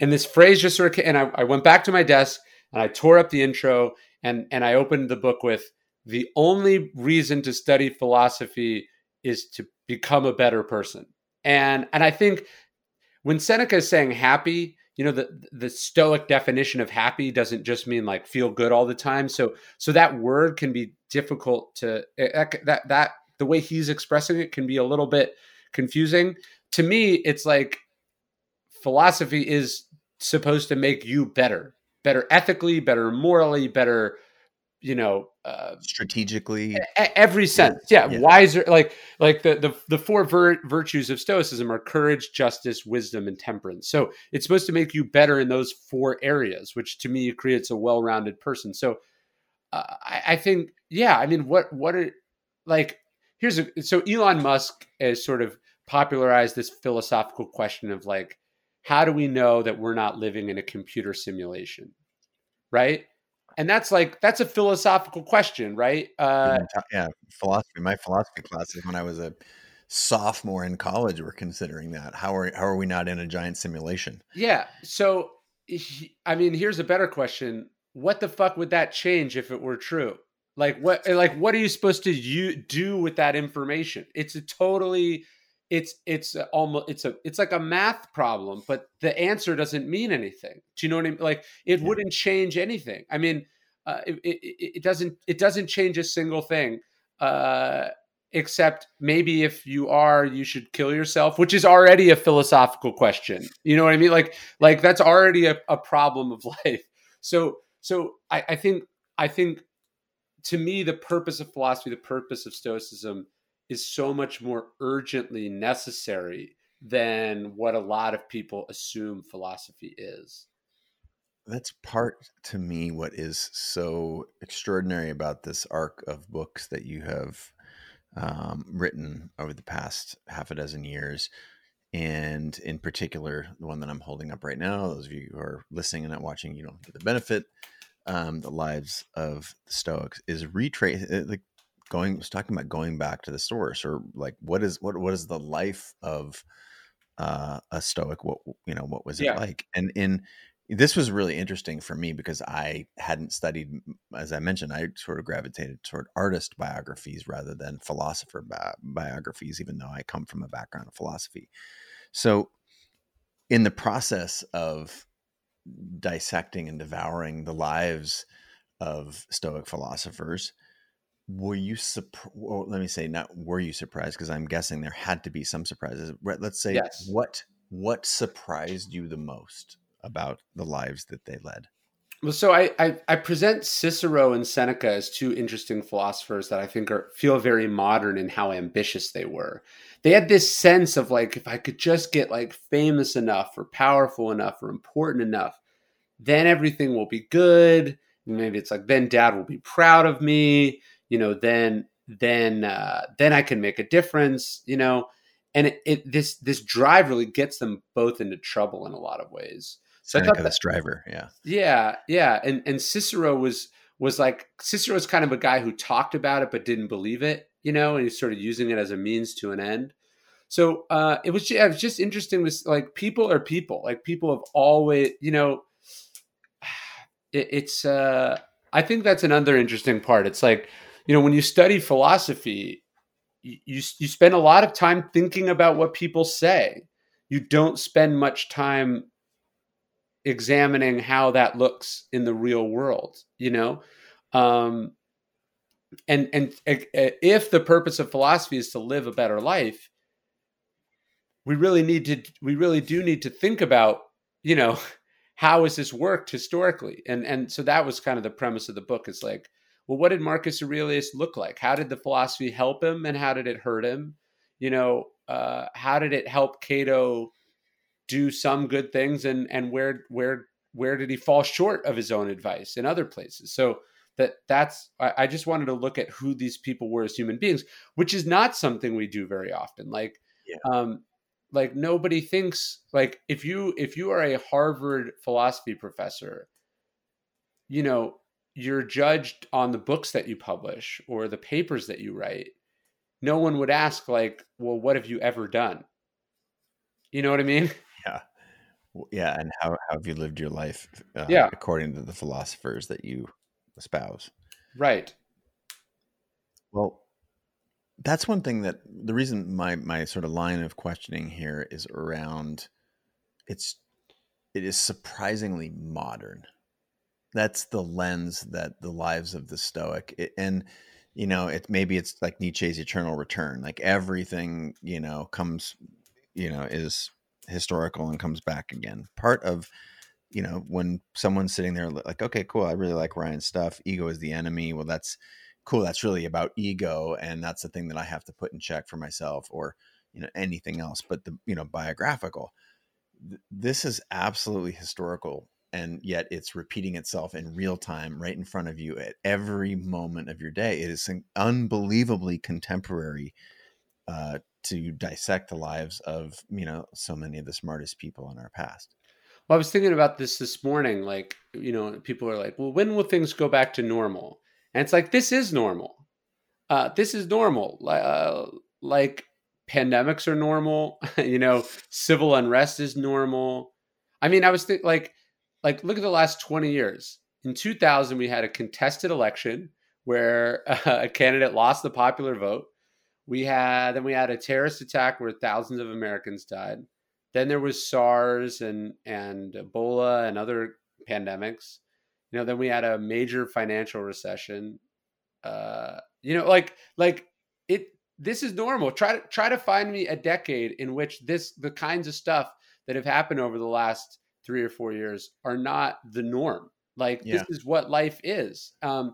this phrase just sort of came, and I went back to my desk and I tore up the intro and I opened the book with, the only reason to study philosophy is to become a better person, and I think when Seneca is saying happy. You know, the Stoic definition of happy doesn't just mean like feel good all the time. So that word can be difficult to, that the way he's expressing it can be a little bit confusing. To me, it's like philosophy is supposed to make you better ethically, better morally, better, you know, strategically, every sense. Yeah. Wiser, like the four virtues of Stoicism are courage, justice, wisdom, and temperance. So it's supposed to make you better in those four areas, which to me creates a well-rounded person. So I think, yeah, I mean, what are, like, so Elon Musk has sort of popularized this philosophical question of like, how do we know that we're not living in a computer simulation? Right? And that's like, that's a philosophical question, right? Yeah, philosophy. My philosophy classes when I was a sophomore in college were considering that. How are we not in a giant simulation? Yeah. So, I mean, here's a better question. What the fuck would that change if it were true? Like what are you supposed to do with that information? It's like a math problem, but the answer doesn't mean anything. Do you know what I mean? Like it wouldn't change anything. I mean, it doesn't change a single thing, except maybe if you should kill yourself, which is already a philosophical question. You know what I mean? Like that's already a problem of life. So I think to me, the purpose of philosophy, the purpose of Stoicism is so much more urgently necessary than what a lot of people assume philosophy is. That's part to me what is so extraordinary about this arc of books that you have written over the past half a dozen years. And in particular, the one that I'm holding up right now, those of you who are listening and not watching, you don't get the benefit. The Lives of the Stoics is talking about going back to the source, or like what is the life of a Stoic? What was it like? And in this was really interesting for me because I hadn't studied, as I mentioned, I sort of gravitated toward artist biographies rather than philosopher biographies, even though I come from a background of philosophy. So in the process of dissecting and devouring the lives of Stoic philosophers, not were you surprised, because I'm guessing there had to be some surprises. Let's say, yes. What surprised you the most about the lives that they led? Well, so I present Cicero and Seneca as two interesting philosophers that I think feel very modern in how ambitious they were. They had this sense of like, if I could just get like famous enough or powerful enough or important enough, then everything will be good. Maybe it's like, then dad will be proud of me. You know, then I can make a difference, you know, and this drive really gets them both into trouble in a lot of ways. So Seneca, I thought the striver. Yeah. Yeah. Yeah. And Cicero was kind of a guy who talked about it, but didn't believe it, you know, and he's sort of using it as a means to an end. So it was just interesting. This, like, people are people, like people have always, you know, it's I think that's another interesting part. It's like, you know, when you study philosophy, you spend a lot of time thinking about what people say. You don't spend much time examining how that looks in the real world, you know? And if the purpose of philosophy is to live a better life, we really do need to think about, you know, how has this worked historically? And so that was kind of the premise of the book. It's like, well, what did Marcus Aurelius look like? How did the philosophy help him and how did it hurt him? You know, how did it help Cato do some good things, and where did he fall short of his own advice in other places? So I just wanted to look at who these people were as human beings, which is not something we do very often. Like nobody thinks, like if you are a Harvard philosophy professor, you know, you're judged on the books that you publish or the papers that you write. No one would ask like, well, what have you ever done? You know what I mean? Yeah. Yeah. And how have you lived your life according to the philosophers that you espouse? Right. Well, that's one thing that the reason my sort of line of questioning here is around it is surprisingly modern. That's the lens that the Lives of the Stoic and, you know, maybe it's like Nietzsche's eternal return, like everything, you know, comes, you know, is historical and comes back again. Part of, you know, when someone's sitting there like, okay, cool, I really like Ryan's stuff. Ego is the Enemy. Well, that's cool. That's really about ego. And that's the thing that I have to put in check for myself, or, you know, anything else, but the, you know, biographical, this is absolutely historical. And yet it's repeating itself in real time, right in front of you at every moment of your day. It is unbelievably contemporary, to dissect the lives of, you know, so many of the smartest people in our past. Well, I was thinking about this morning, like, you know, people are like, well, when will things go back to normal? And it's like, this is normal. This is normal. Like pandemics are normal, you know, civil unrest is normal. I mean, I was thinking like, look at the last 20 years. In 2000, we had a contested election where a candidate lost the popular vote. Then we had a terrorist attack where thousands of Americans died. Then there was SARS and Ebola and other pandemics. You know, then we had a major financial recession. You know, like it. This is normal. Try to find me a decade in which the kinds of stuff that have happened over the last 3 or 4 years are not the norm. Like This is what life is. I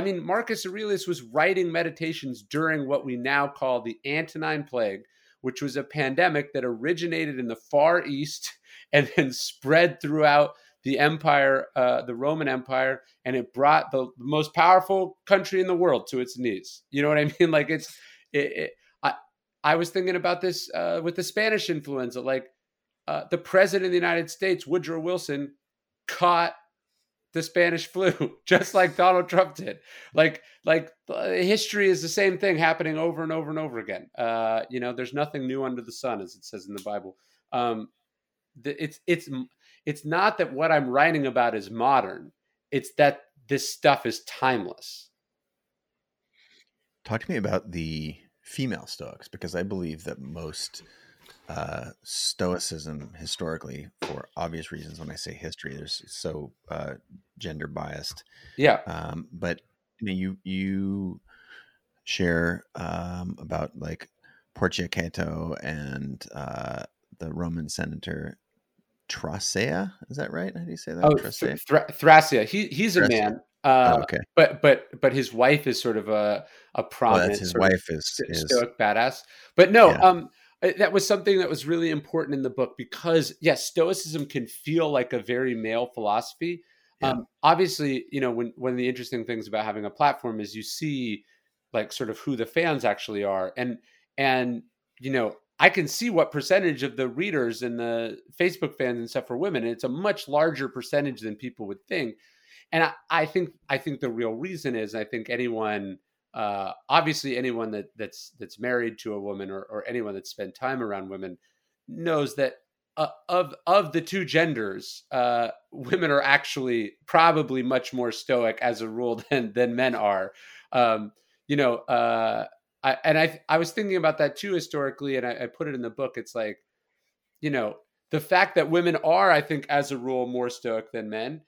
mean, Marcus Aurelius was writing Meditations during what we now call the Antonine Plague, which was a pandemic that originated in the Far East and then spread throughout the empire, the Roman Empire, and it brought the most powerful country in the world to its knees. You know what I mean? Like I was thinking about this with the Spanish influenza. Like the president of the United States, Woodrow Wilson, caught the Spanish flu, just like Donald Trump did. Like history is the same thing happening over and over and over again. You know, there's nothing new under the sun, as it says in the Bible. It's not that what I'm writing about is modern. It's that this stuff is timeless. Talk to me about the female Stoics, because I believe that most Stoicism historically, for obvious reasons, when I say history, there's so gender biased. Yeah. But I mean, you share about like Portia, Cato, and the Roman senator Tracea. Is that right? How do you say that? Oh, Thracia. He's Thracia. A man. Okay. But his wife is sort of a prominent. Well, his wife is Stoic badass. But no. Yeah. That was something that was really important in the book because, yes, Stoicism can feel like a very male philosophy. Yeah. Obviously, you know, one of the interesting things about having a platform is you see like sort of who the fans actually are. And you know, I can see what percentage of the readers and the Facebook fans and stuff are women. And it's a much larger percentage than people would think. And I think the real reason is obviously anyone that's married to a woman or anyone that's spent time around women knows that of the two genders, women are actually probably much more Stoic as a rule than men are. I was thinking about that too, historically, and I put it in the book. It's like, you know, the fact that women are, I think, as a rule, more Stoic than men.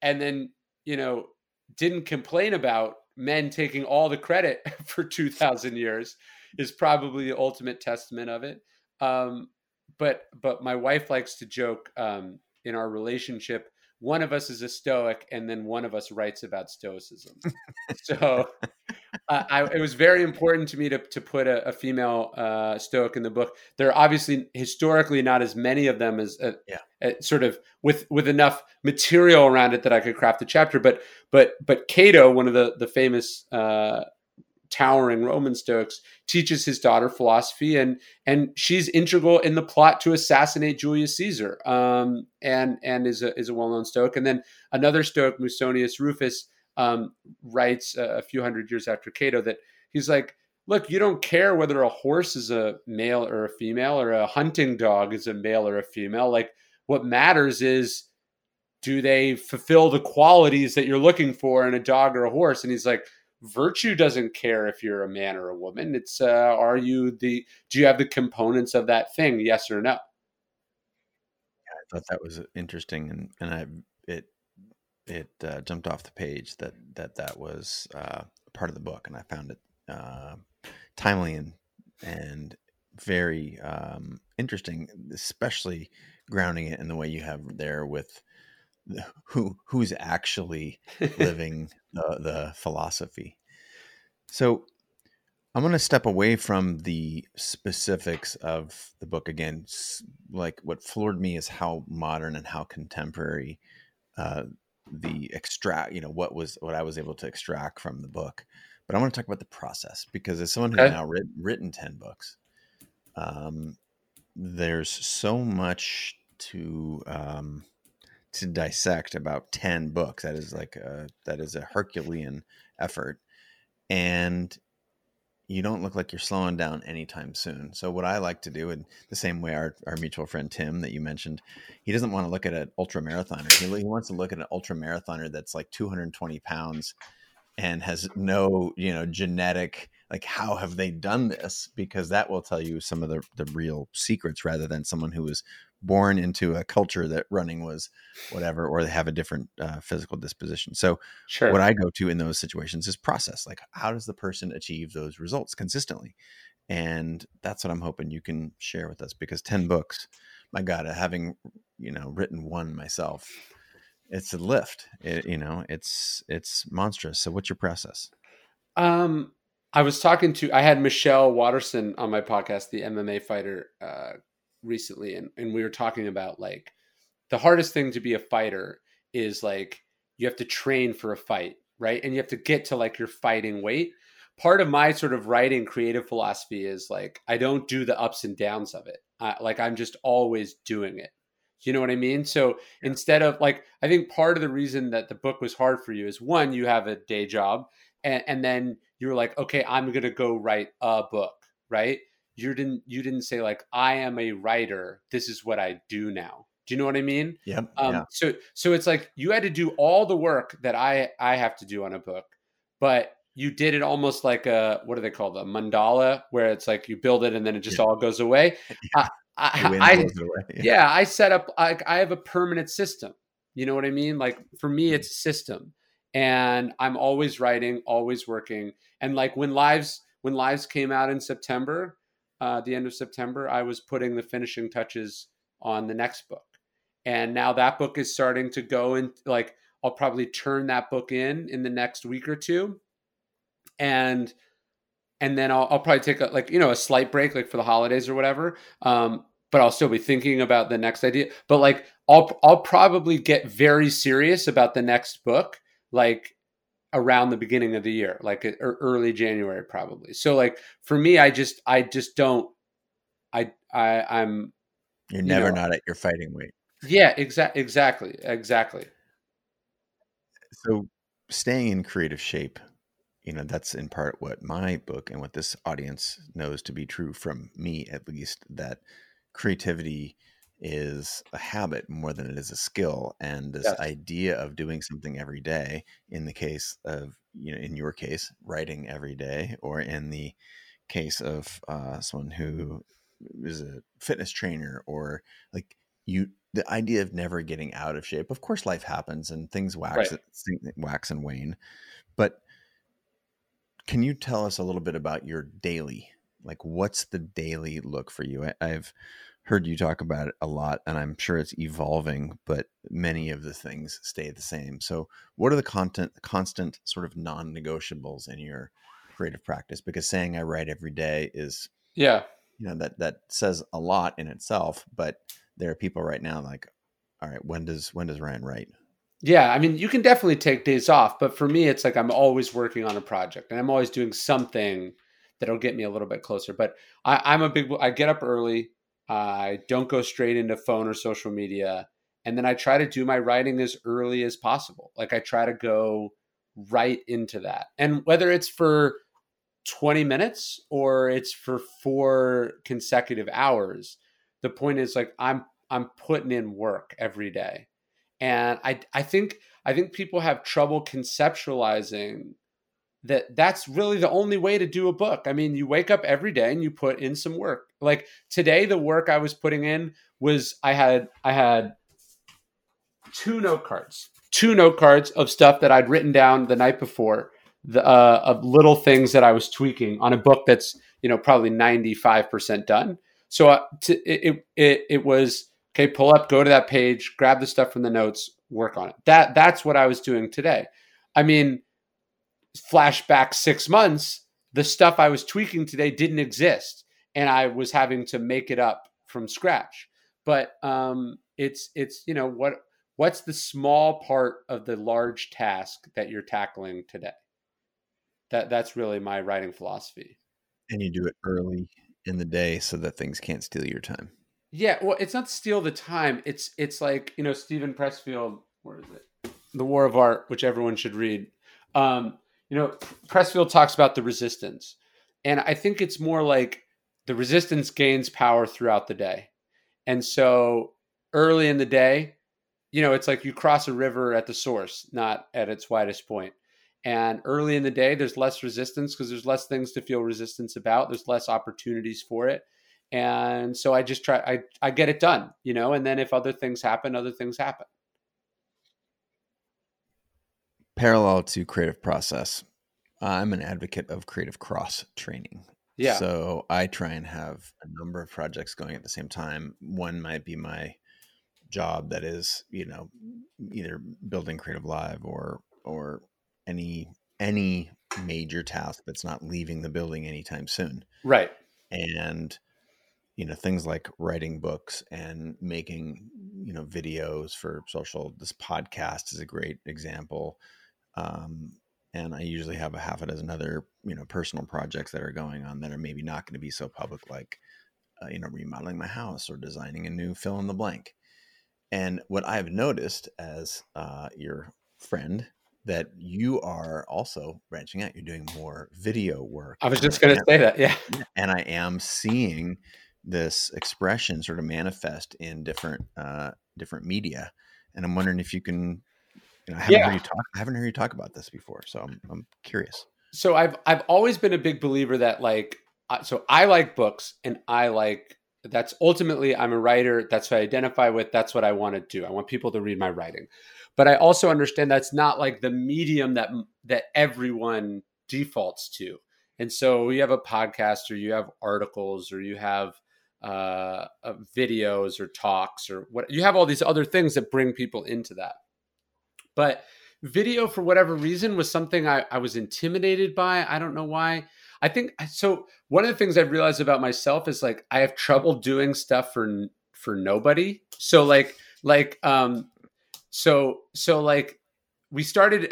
And then, you know, didn't complain about men taking all the credit for 2000 years is probably the ultimate testament of it. But my wife likes to joke, in our relationship, one of us is a Stoic and then one of us writes about Stoicism. So it was very important to me to put a female Stoic in the book. There are obviously historically not as many of them as sort of with enough material around it that I could craft a chapter. But Cato, one of the famous towering Roman Stoics, teaches his daughter philosophy, and she's integral in the plot to assassinate Julius Caesar, and is a well-known Stoic. And then another Stoic, Musonius Rufus, writes a few hundred years after Cato that he's like, look, you don't care whether a horse is a male or a female, or a hunting dog is a male or a female. Like, what matters is, do they fulfill the qualities that you're looking for in a dog or a horse? And he's like, virtue doesn't care if you're a man or a woman. It's do you have the components of that thing? Yes or no? Yeah, I thought that was interesting, and it jumped off the page that was part of the book, and I found it timely and very interesting, especially grounding it in the way you have there with who's actually living the philosophy. So I'm going to step away from the specifics of the book again. Like, what floored me is how modern and how contemporary what I was able to extract from the book. But I want to talk about the process, because as someone who's now written 10 books, there's so much to dissect about 10 books. That is like a Herculean effort, and you don't look like you're slowing down anytime soon. So what I like to do, and the same way our mutual friend Tim that you mentioned, he doesn't want to look at an ultra marathoner. He wants to look at an ultra marathoner that's like 220 pounds and has no, genetic, like, how have they done this? Because that will tell you some of the real secrets, rather than someone who was born into a culture that running was whatever, or they have a different physical disposition. So sure. What I go to in those situations is process. Like, how does the person achieve those results consistently? And that's what I'm hoping you can share with us, because 10 books, my God, having, written one myself, it's a lift, it's monstrous. So what's your process? I had Michelle Watterson on my podcast, the MMA fighter, recently. And we were talking about, like, the hardest thing to be a fighter is, like, you have to train for a fight, right? And you have to get to, like, your fighting weight. Part of my sort of writing creative philosophy is, like, I don't do the ups and downs of it. I'm just always doing it. You know what I mean? So instead of, like, I think part of the reason that the book was hard for you is, one, you have a day job, and then you were like, okay, I'm going to go write a book, right? You didn't say, like, I am a writer. This is what I do now. Do you know what I mean? Yep, yeah. So it's like you had to do all the work that I have to do on a book, but you did it almost like a, what do they call the mandala, where it's like you build it and then it just all goes away. I set up, I have a permanent system. You know what I mean? Like, for me, it's a system, and I'm always writing, always working. And, like, when Lives came out in September, the end of September, I was putting the finishing touches on the next book. And now that book is starting to go, and, like, I'll probably turn that book in the next week or two. And then I'll probably take a slight break, like for the holidays or whatever. But I'll still be thinking about the next idea, but, like, I'll probably get very serious about the next book, like, around the beginning of the year, like early January, probably. So, like, for me, I just don't, I'm. You're never not at your fighting weight. Yeah, exactly. So staying in creative shape, that's in part what my book and what this audience knows to be true from me, at least, that creativity is a habit more than it is a skill. And this idea of doing something every day, in the case of, in your case, writing every day, or in the case of someone who is a fitness trainer, or like you, the idea of never getting out of shape. Of course, life happens and things wax and wane, but can you tell us a little bit about your daily, like, what's the daily look for you? I've heard you talk about it a lot, and I'm sure it's evolving, but many of the things stay the same. So what are the constant sort of non-negotiables in your creative practice? Because saying I write every day is, that says a lot in itself, but there are people right now like, all right, when does Ryan write? Yeah. I mean, you can definitely take days off, but for me, it's like, I'm always working on a project, and I'm always doing something that'll get me a little bit closer. But I get up early. I don't go straight into phone or social media. And then I try to do my writing as early as possible. Like, I try to go right into that. And whether it's for 20 minutes or it's for 4 consecutive hours, the point is, like, I'm putting in work every day. And I think people have trouble conceptualizing that that's really the only way to do a book. I mean, you wake up every day and you put in some work. Like today, the work I was putting in was I had 2 note cards of stuff that I'd written down the night before, of little things that I was tweaking on a book that's, probably 95% done. So it was, okay, pull up, go to that page, grab the stuff from the notes, work on it. That's what I was doing today. I mean, flashback 6 months, the stuff I was tweaking today didn't exist, and I was having to make it up from scratch. But it's what's the small part of the large task that you're tackling today? That's really my writing philosophy. And you do it early in the day so that things can't steal your time. Yeah, well, it's not steal the time. It's like, you know, Stephen Pressfield, where is it? The War of Art, which everyone should read. You know, Pressfield talks about the resistance. And I think it's more like the resistance gains power throughout the day. And so early in the day, you know, it's like you cross a river at the source, not at its widest point. And early in the day, there's less resistance because there's less things to feel resistance about. There's less opportunities for it. And so I just try, I get it done, you know, and then if other things happen. Parallel to creative process. I'm an advocate of creative cross training. Yeah. So I try and have a number of projects going at the same time. One might be my job that is, you know, either building CreativeLive or any major task that's not leaving the building anytime soon. Right. And, you know, things like writing books and making, you know, videos for social, this podcast is a great example. And I usually have a half a dozen other, you know, personal projects that are going on that are maybe not going to be so public, like, you know, remodeling my house or designing a new fill in the blank. And what I've noticed as your friend, that you are also branching out. You're doing more video work. I was just going to say that, yeah. And I am seeing this expression sort of manifest in different media. And I'm wondering if you can, you know, I haven't heard you talk about this before, so I'm curious. So I've always been a big believer that, like, so I like books, and I like, that's ultimately, I'm a writer. That's what I identify with. That's what I want to do. I want people to read my writing. But I also understand that's not like the medium that everyone defaults to. And so you have a podcast, or you have articles, or you have videos or talks, or what, you have all these other things that bring people into that. But video, for whatever reason, was something I was intimidated by. I don't know why. I think so. One of the things I've realized about myself is, like, I have trouble doing stuff for nobody. So like I started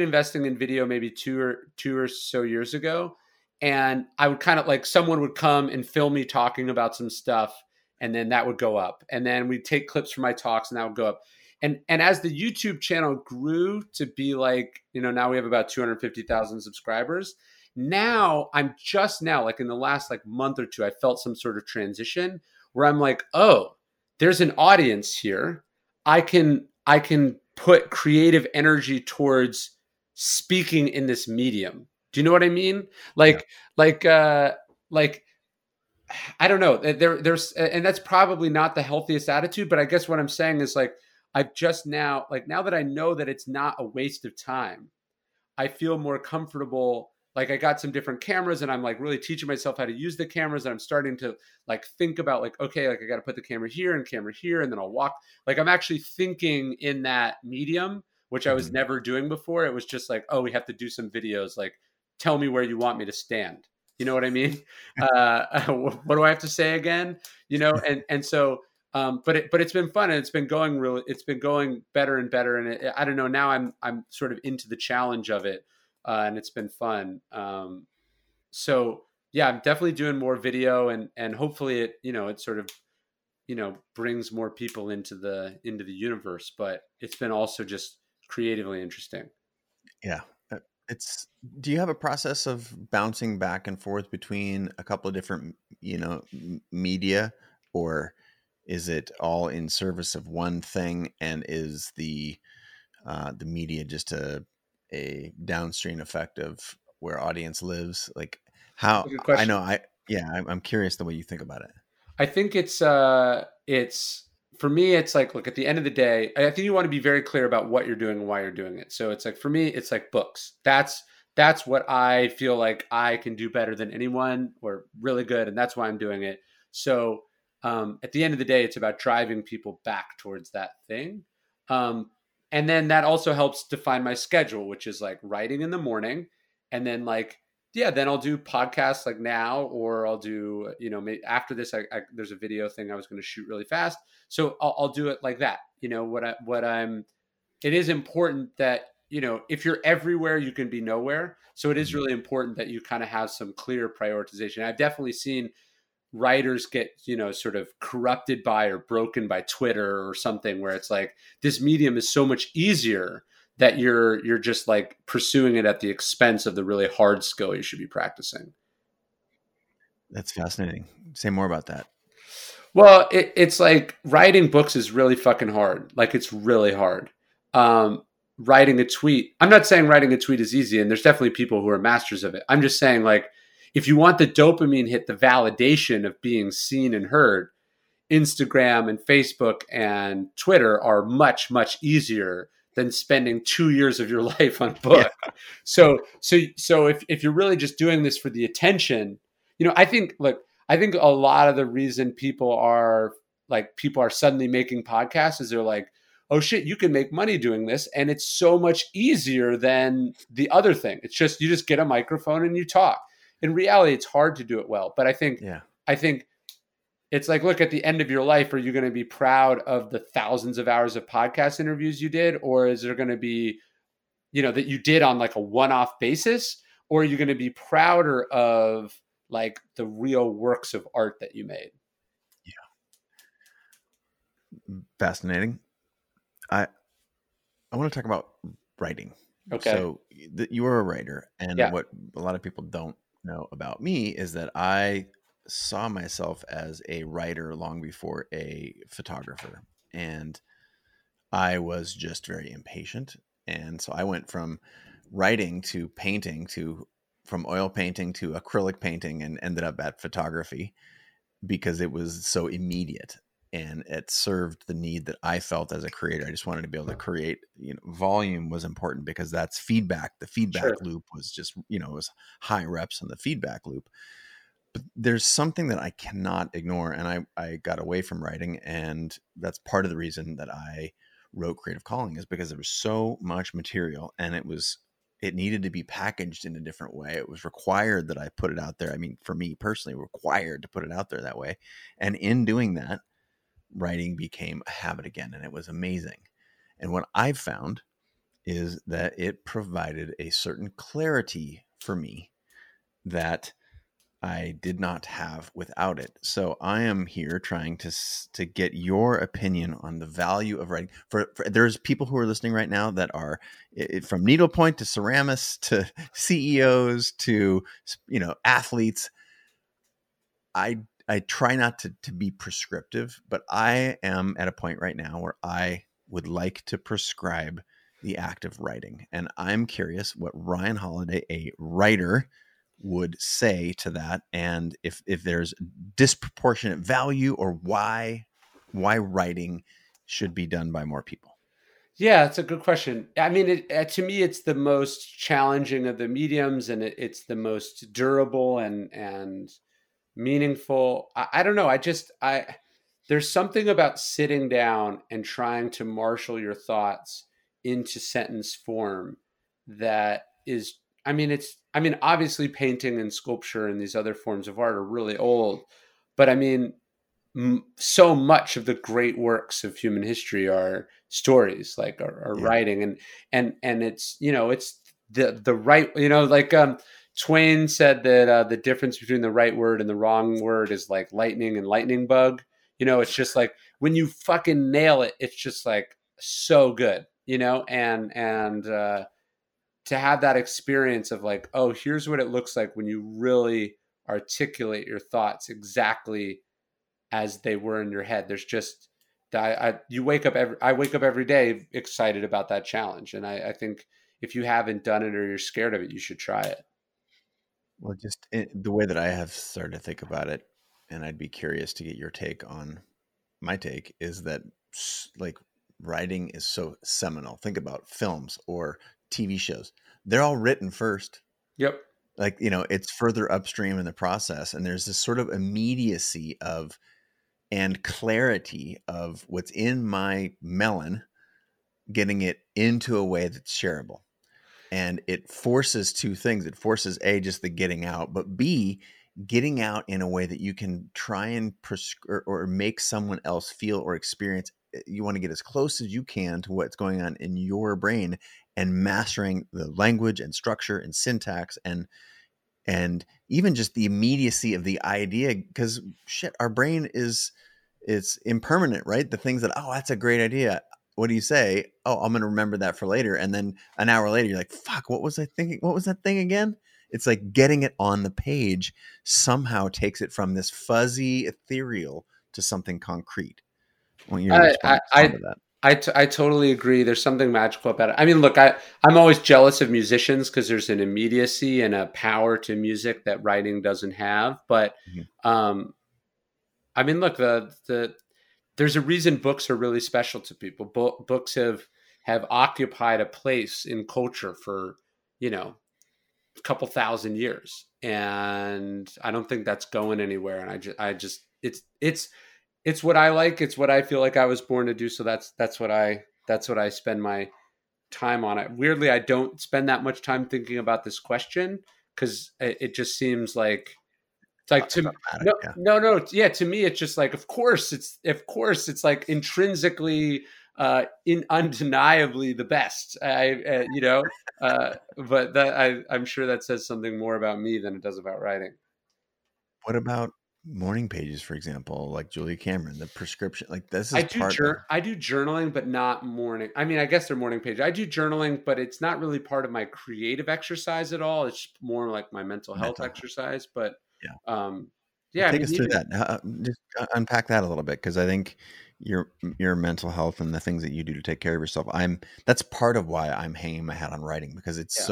investing in video maybe two or so years ago, and I would kind of, like, someone would come and film me talking about some stuff, and then that would go up, and then we'd take clips from my talks, and that would go up. And as the YouTube channel grew to be, like, you know, now we have about 250,000 subscribers. Now I'm just now, like, in the last, like, month or two, I felt some sort of transition where I'm like, oh, there's an audience here. I can put creative energy towards speaking in this medium. Do you know what I mean? Like, I don't know. There's, and that's probably not the healthiest attitude, but I guess what I'm saying is, like, I've just now, like, now that I know that it's not a waste of time, I feel more comfortable. Like, I got some different cameras, and I'm, like, really teaching myself how to use the cameras, and I'm starting to, like, think about, like, okay, like, I got to put the camera here, and then I'll walk. Like, I'm actually thinking in that medium, which I was never doing before. It was just like, oh, we have to do some videos. Like, tell me where you want me to stand. You know what I mean? What do I have to say again? You know? And so, but it's been fun, and it's been going better and better. And it, I don't know, now I'm sort of into the challenge of it. And it's been fun. So yeah, I'm definitely doing more video, and hopefully it, you know, it sort of, you know, brings more people into the universe, but it's been also just creatively interesting. Yeah. Do you have a process of bouncing back and forth between a couple of different, you know, media, or is it all in service of one thing? And is the media just a downstream effect of where audience lives? Like, how, I know, I'm curious the way you think about it. I think it's for me, it's like, look, at the end of the day, I think you want to be very clear about what you're doing and why you're doing it. So it's like, for me, it's like books. That's what I feel like I can do better than anyone, or really good. And that's why I'm doing it. So, at the end of the day, it's about driving people back towards that thing. And then that also helps define my schedule, which is like writing in the morning. And then, like, yeah, then I'll do podcasts, like, now, or I'll do, you know, after this, there's a video thing I was going to shoot really fast. So I'll do it like that. You know, it is important that, you know, if you're everywhere, you can be nowhere. So it is really important that you kind of have some clear prioritization. I've definitely seen writers get, you know, sort of corrupted by or broken by Twitter or something, where it's like, this medium is so much easier that you're just like pursuing it at the expense of the really hard skill you should be practicing. That's fascinating. Say more about that. Well, it's like writing books is really fucking hard. Like, it's really hard. Writing a tweet. I'm not saying writing a tweet is easy, and there's definitely people who are masters of it. I'm just saying, like, if you want the dopamine hit, the validation of being seen and heard, Instagram and Facebook and Twitter are much, much easier than spending 2 years of your life on a book. Yeah. So if you're really just doing this for the attention, you know, I think a lot of the reason people are suddenly making podcasts is they're like, oh shit, you can make money doing this. And it's so much easier than the other thing. It's just, you just get a microphone and you talk. In reality, it's hard to do it well. But I think it's like, look, at the end of your life, are you going to be proud of the thousands of hours of podcast interviews you did? Or is there going to be, you know, that you did on like a one-off basis? Or are you going to be prouder of like the real works of art that you made? Yeah. Fascinating. I want to talk about writing. Okay. So you are a writer, and what a lot of people don't know about me is that I saw myself as a writer long before a photographer, and I was just very impatient. And so I went from writing to painting to from oil painting to acrylic painting and ended up at photography because it was so immediate and it served the need that I felt as a creator. I just wanted to be able to create, you know, volume was important because that's feedback. The feedback loop was just, you know, it was high reps on the feedback loop. But there's something that I cannot ignore. And I got away from writing. And that's part of the reason that I wrote Creative Calling, is because there was so much material and it needed to be packaged in a different way. It was required that I put it out there. I mean, for me personally, required to put it out there that way. And in doing that, writing became a habit again, and it was amazing. And what I've found is that it provided a certain clarity for me that I did not have without it. So I am here trying to get your opinion on the value of writing. For there's people who are listening right now that are from needlepoint to ceramists to CEOs to, you know, athletes. I try not to be prescriptive, but I am at a point right now where I would like to prescribe the act of writing. And I'm curious what Ryan Holiday, a writer, would say to that. And if there's disproportionate value, or why writing should be done by more people. Yeah, it's a good question. I mean, to me, it's the most challenging of the mediums, and it's the most durable and meaningful. I don't know. There's something about sitting down and trying to marshal your thoughts into sentence form that is, I mean, obviously painting and sculpture and these other forms of art are really old, but I mean, so much of the great works of human history are stories, like are writing, and it's, you know, it's the right, you know, like, Twain said that the difference between the right word and the wrong word is like lightning and lightning bug. You know, it's just like when you fucking nail it, it's just like so good, you know, and to have that experience of like, oh, here's what it looks like when you really articulate your thoughts exactly as they were in your head. There's just I wake up every day excited about that challenge. And I think if you haven't done it or you're scared of it, you should try it. Well, just the way that I have started to think about it, and I'd be curious to get your take on my take, is that like writing is so seminal. Think about films or TV shows. They're all written first. Yep. Like, you know, it's further upstream in the process. And there's this sort of immediacy of and clarity of what's in my melon, getting it into a way that's shareable. And it forces two things. It forces A, just the getting out, but B, getting out in a way that you can try and or make someone else feel or experience. You want to get as close as you can to what's going on in your brain, and mastering the language and structure and syntax and even just the immediacy of the idea, because shit, our brain is, it's impermanent, right? The things that, oh, that's a great idea. What do you say? Oh, I'm going to remember that for later. And then an hour later, you're like, fuck, what was I thinking? What was that thing again? It's like getting it on the page somehow takes it from this fuzzy ethereal to something concrete. When you're I totally agree. There's something magical about it. I mean, look, I'm always jealous of musicians because there's an immediacy and a power to music that writing doesn't have. But I mean, look, there's a reason books are really special to people. Books have occupied a place in culture for, you know, a couple thousand years, and I don't think that's going anywhere. And I just it's what I like. It's what I feel like I was born to do. So that's what I spend my time on. Weirdly, I don't spend that much time thinking about this question because it just seems like it's like to to me it's just like of course it's like intrinsically undeniably the best. But that I'm sure that says something more about me than it does about writing. What about morning pages, for example, like Julia Cameron, the prescription, like this is I do journaling, but not morning. I mean, I guess they're morning page. I do journaling, but it's not really part of my creative exercise at all. It's more like my mental health exercise, but take us through that. Just unpack that a little bit. Cause I think your mental health and the things that you do to take care of yourself, that's part of why I'm hanging my hat on writing, because it's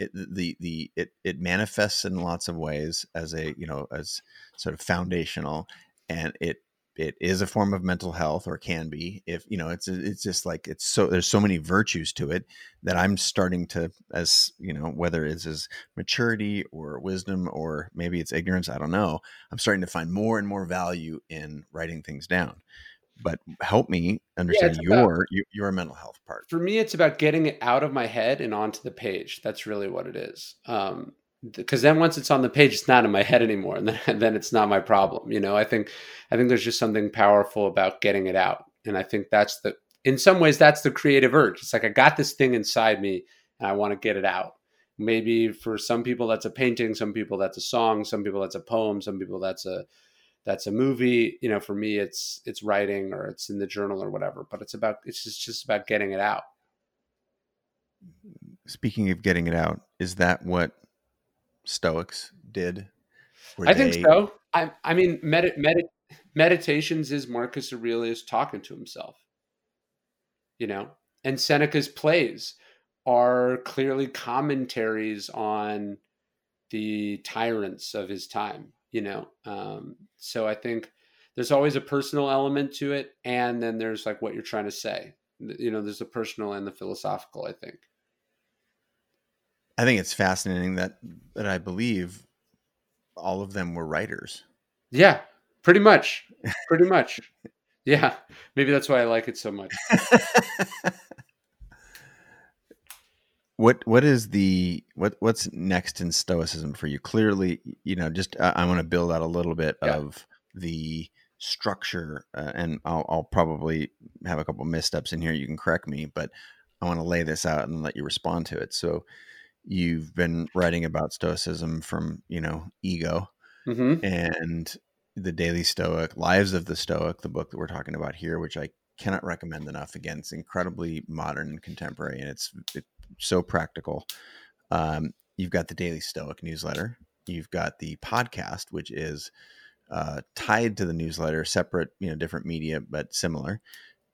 it manifests in lots of ways as as sort of foundational, and it is a form of mental health, or can be, if it's just like, it's so, there's so many virtues to it that I'm starting to, as you know, whether it's as maturity or wisdom, or maybe it's ignorance, I don't know, I'm starting to find more and more value in writing things down. But help me understand your mental health part. For me, it's about getting it out of my head and onto the page. That's really what it is. Because then once it's on the page, it's not in my head anymore. And then it's not my problem. I think there's just something powerful about getting it out. And I think in some ways, that's the creative urge. It's like, I got this thing inside me and I want to get it out. Maybe for some people, that's a painting. Some people, that's a song. Some people, that's a poem. Some people, that's a movie. For me, it's writing, or it's in the journal or whatever, but it's just about getting it out. Speaking of getting it out, is that what Stoics did? I think so. I mean, Meditations is Marcus Aurelius talking to himself, and Seneca's plays are clearly commentaries on the tyrants of his time. So I think there's always a personal element to it. And then there's like what you're trying to say, there's the personal and the philosophical, I think. I think it's fascinating that I believe all of them were writers. Yeah, pretty much. Yeah. Maybe that's why I like it so much. What's next in Stoicism for you? Clearly, I want to build out a little bit of the structure, and I'll probably have a couple missteps in here. You can correct me, but I want to lay this out and let you respond to it. So you've been writing about Stoicism from, Ego and The Daily Stoic, Lives of the Stoic, the book that we're talking about here, which I cannot recommend enough. Again, it's incredibly modern and contemporary, and it's so practical. You've got the Daily Stoic newsletter. You've got the podcast, which is tied to the newsletter, separate, different media, but similar.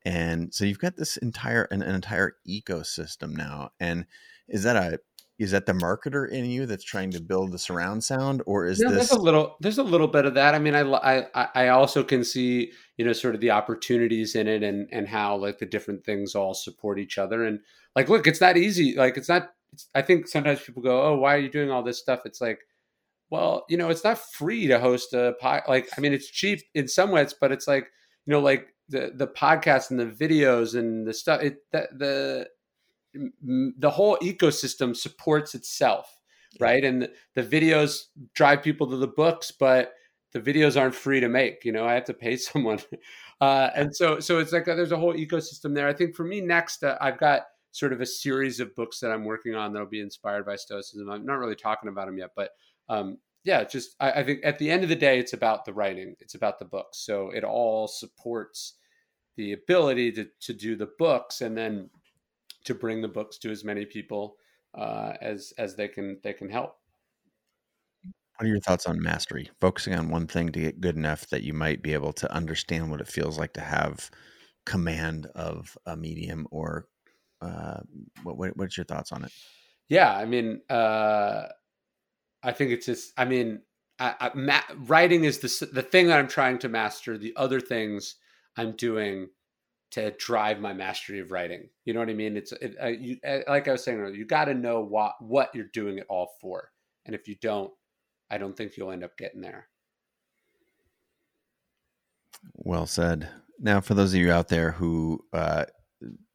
And so you've got this entire ecosystem now. And is that the marketer in you that's trying to build the surround sound, or is this there's a little bit of that? I mean, I also can see, sort of the opportunities in it, and how like the different things all support each other. And like, look, it's not easy. Like I think sometimes people go, oh, why are you doing all this stuff? It's like, well, it's not free to host a pod. Like, I mean, it's cheap in some ways, but it's like, like the podcast and the videos and the stuff, the whole ecosystem supports itself, right? And the videos drive people to the books, but the videos aren't free to make. I have to pay someone, and so it's like there's a whole ecosystem there. I think for me next, I've got sort of a series of books that I'm working on that'll be inspired by Stoicism. I'm not really talking about them yet, but yeah, just I think at the end of the day, it's about the writing. It's about the books. So it all supports the ability to do the books and then to bring the books to as many people as they can help. What are your thoughts on mastery? Focusing on one thing to get good enough that you might be able to understand what it feels like to have command of a medium, or what's your thoughts on it? Yeah, I mean, I think it's just, I mean, writing is the thing that I'm trying to master. The other things I'm doing to drive my mastery of writing. You know what I mean? Like I was saying earlier, you got to know what you're doing it all for. And if you don't, I don't think you'll end up getting there. Well said. Now, for those of you out there who,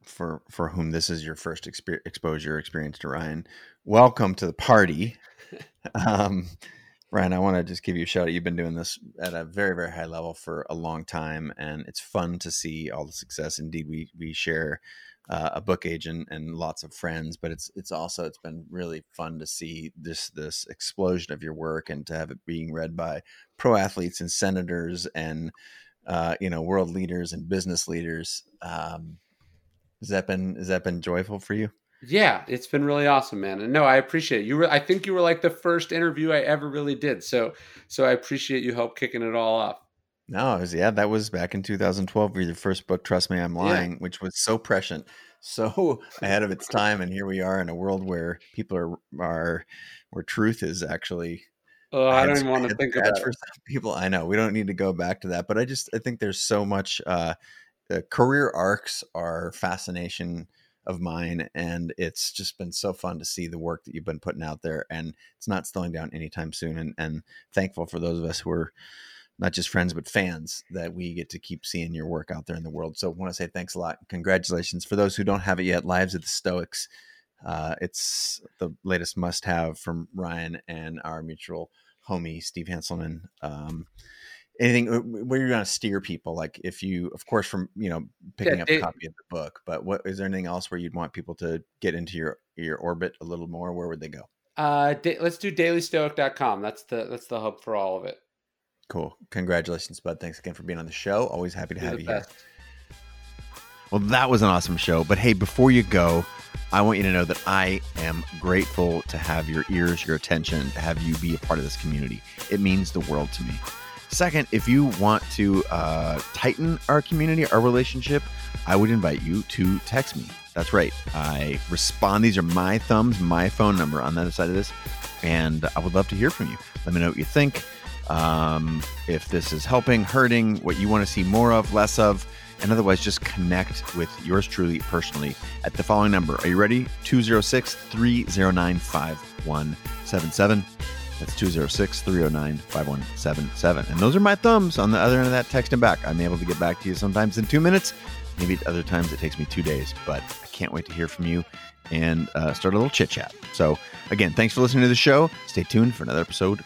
for whom this is your first experience to Ryan, welcome to the party. Ryan, I want to just give you a shout out. You've been doing this at a very, very high level for a long time, and it's fun to see all the success. Indeed, we share a book agent and lots of friends, but it's also been really fun to see this explosion of your work and to have it being read by pro athletes and senators and world leaders and business leaders. Has that been joyful for you? Yeah, it's been really awesome, man. And no, I appreciate it. I think you were like the first interview I ever really did. So I appreciate you help kicking it all off. No, that was back in 2012 with your first book, Trust Me, I'm Lying, which was so prescient, so ahead of its time. And here we are in a world where people are where truth is actually. Oh, I don't even want to think about it. For some people, I know we don't need to go back to that, but I think there's so much, career arcs are fascination of mine. And it's just been so fun to see the work that you've been putting out there, and it's not slowing down anytime soon. And thankful for those of us who are not just friends, but fans, that we get to keep seeing your work out there in the world. So I want to say thanks a lot. Congratulations. For those who don't have it yet, Lives of the Stoics. It's the latest must have from Ryan and our mutual homie, Steve Hanselman. Anything where you're going to steer people? Like if you, of course, from, picking up a copy of the book, but is there anything else where you'd want people to get into your orbit a little more? Where would they go? Let's do dailystoic.com. That's the hub for all of it. Cool. Congratulations, bud. Thanks again for being on the show. Always happy to have you here. Well, that was an awesome show. But hey, before you go, I want you to know that I am grateful to have your ears, your attention, to have you be a part of this community. It means the world to me. Second, if you want to tighten our community, our relationship, I would invite you to text me. That's right. I respond. These are my thumbs, my phone number on the other side of this. And I would love to hear from you. Let me know what you think. If this is helping, hurting, what you want to see more of, less of, and otherwise just connect with yours truly personally at the following number. Are you ready? 206-309-5177. That's 206-309-5177. And those are my thumbs on the other end of that texting back. I'm able to get back to you sometimes in 2 minutes. Maybe at other times it takes me 2 days, but I can't wait to hear from you and start a little chit chat. So again, thanks for listening to the show. Stay tuned for another episode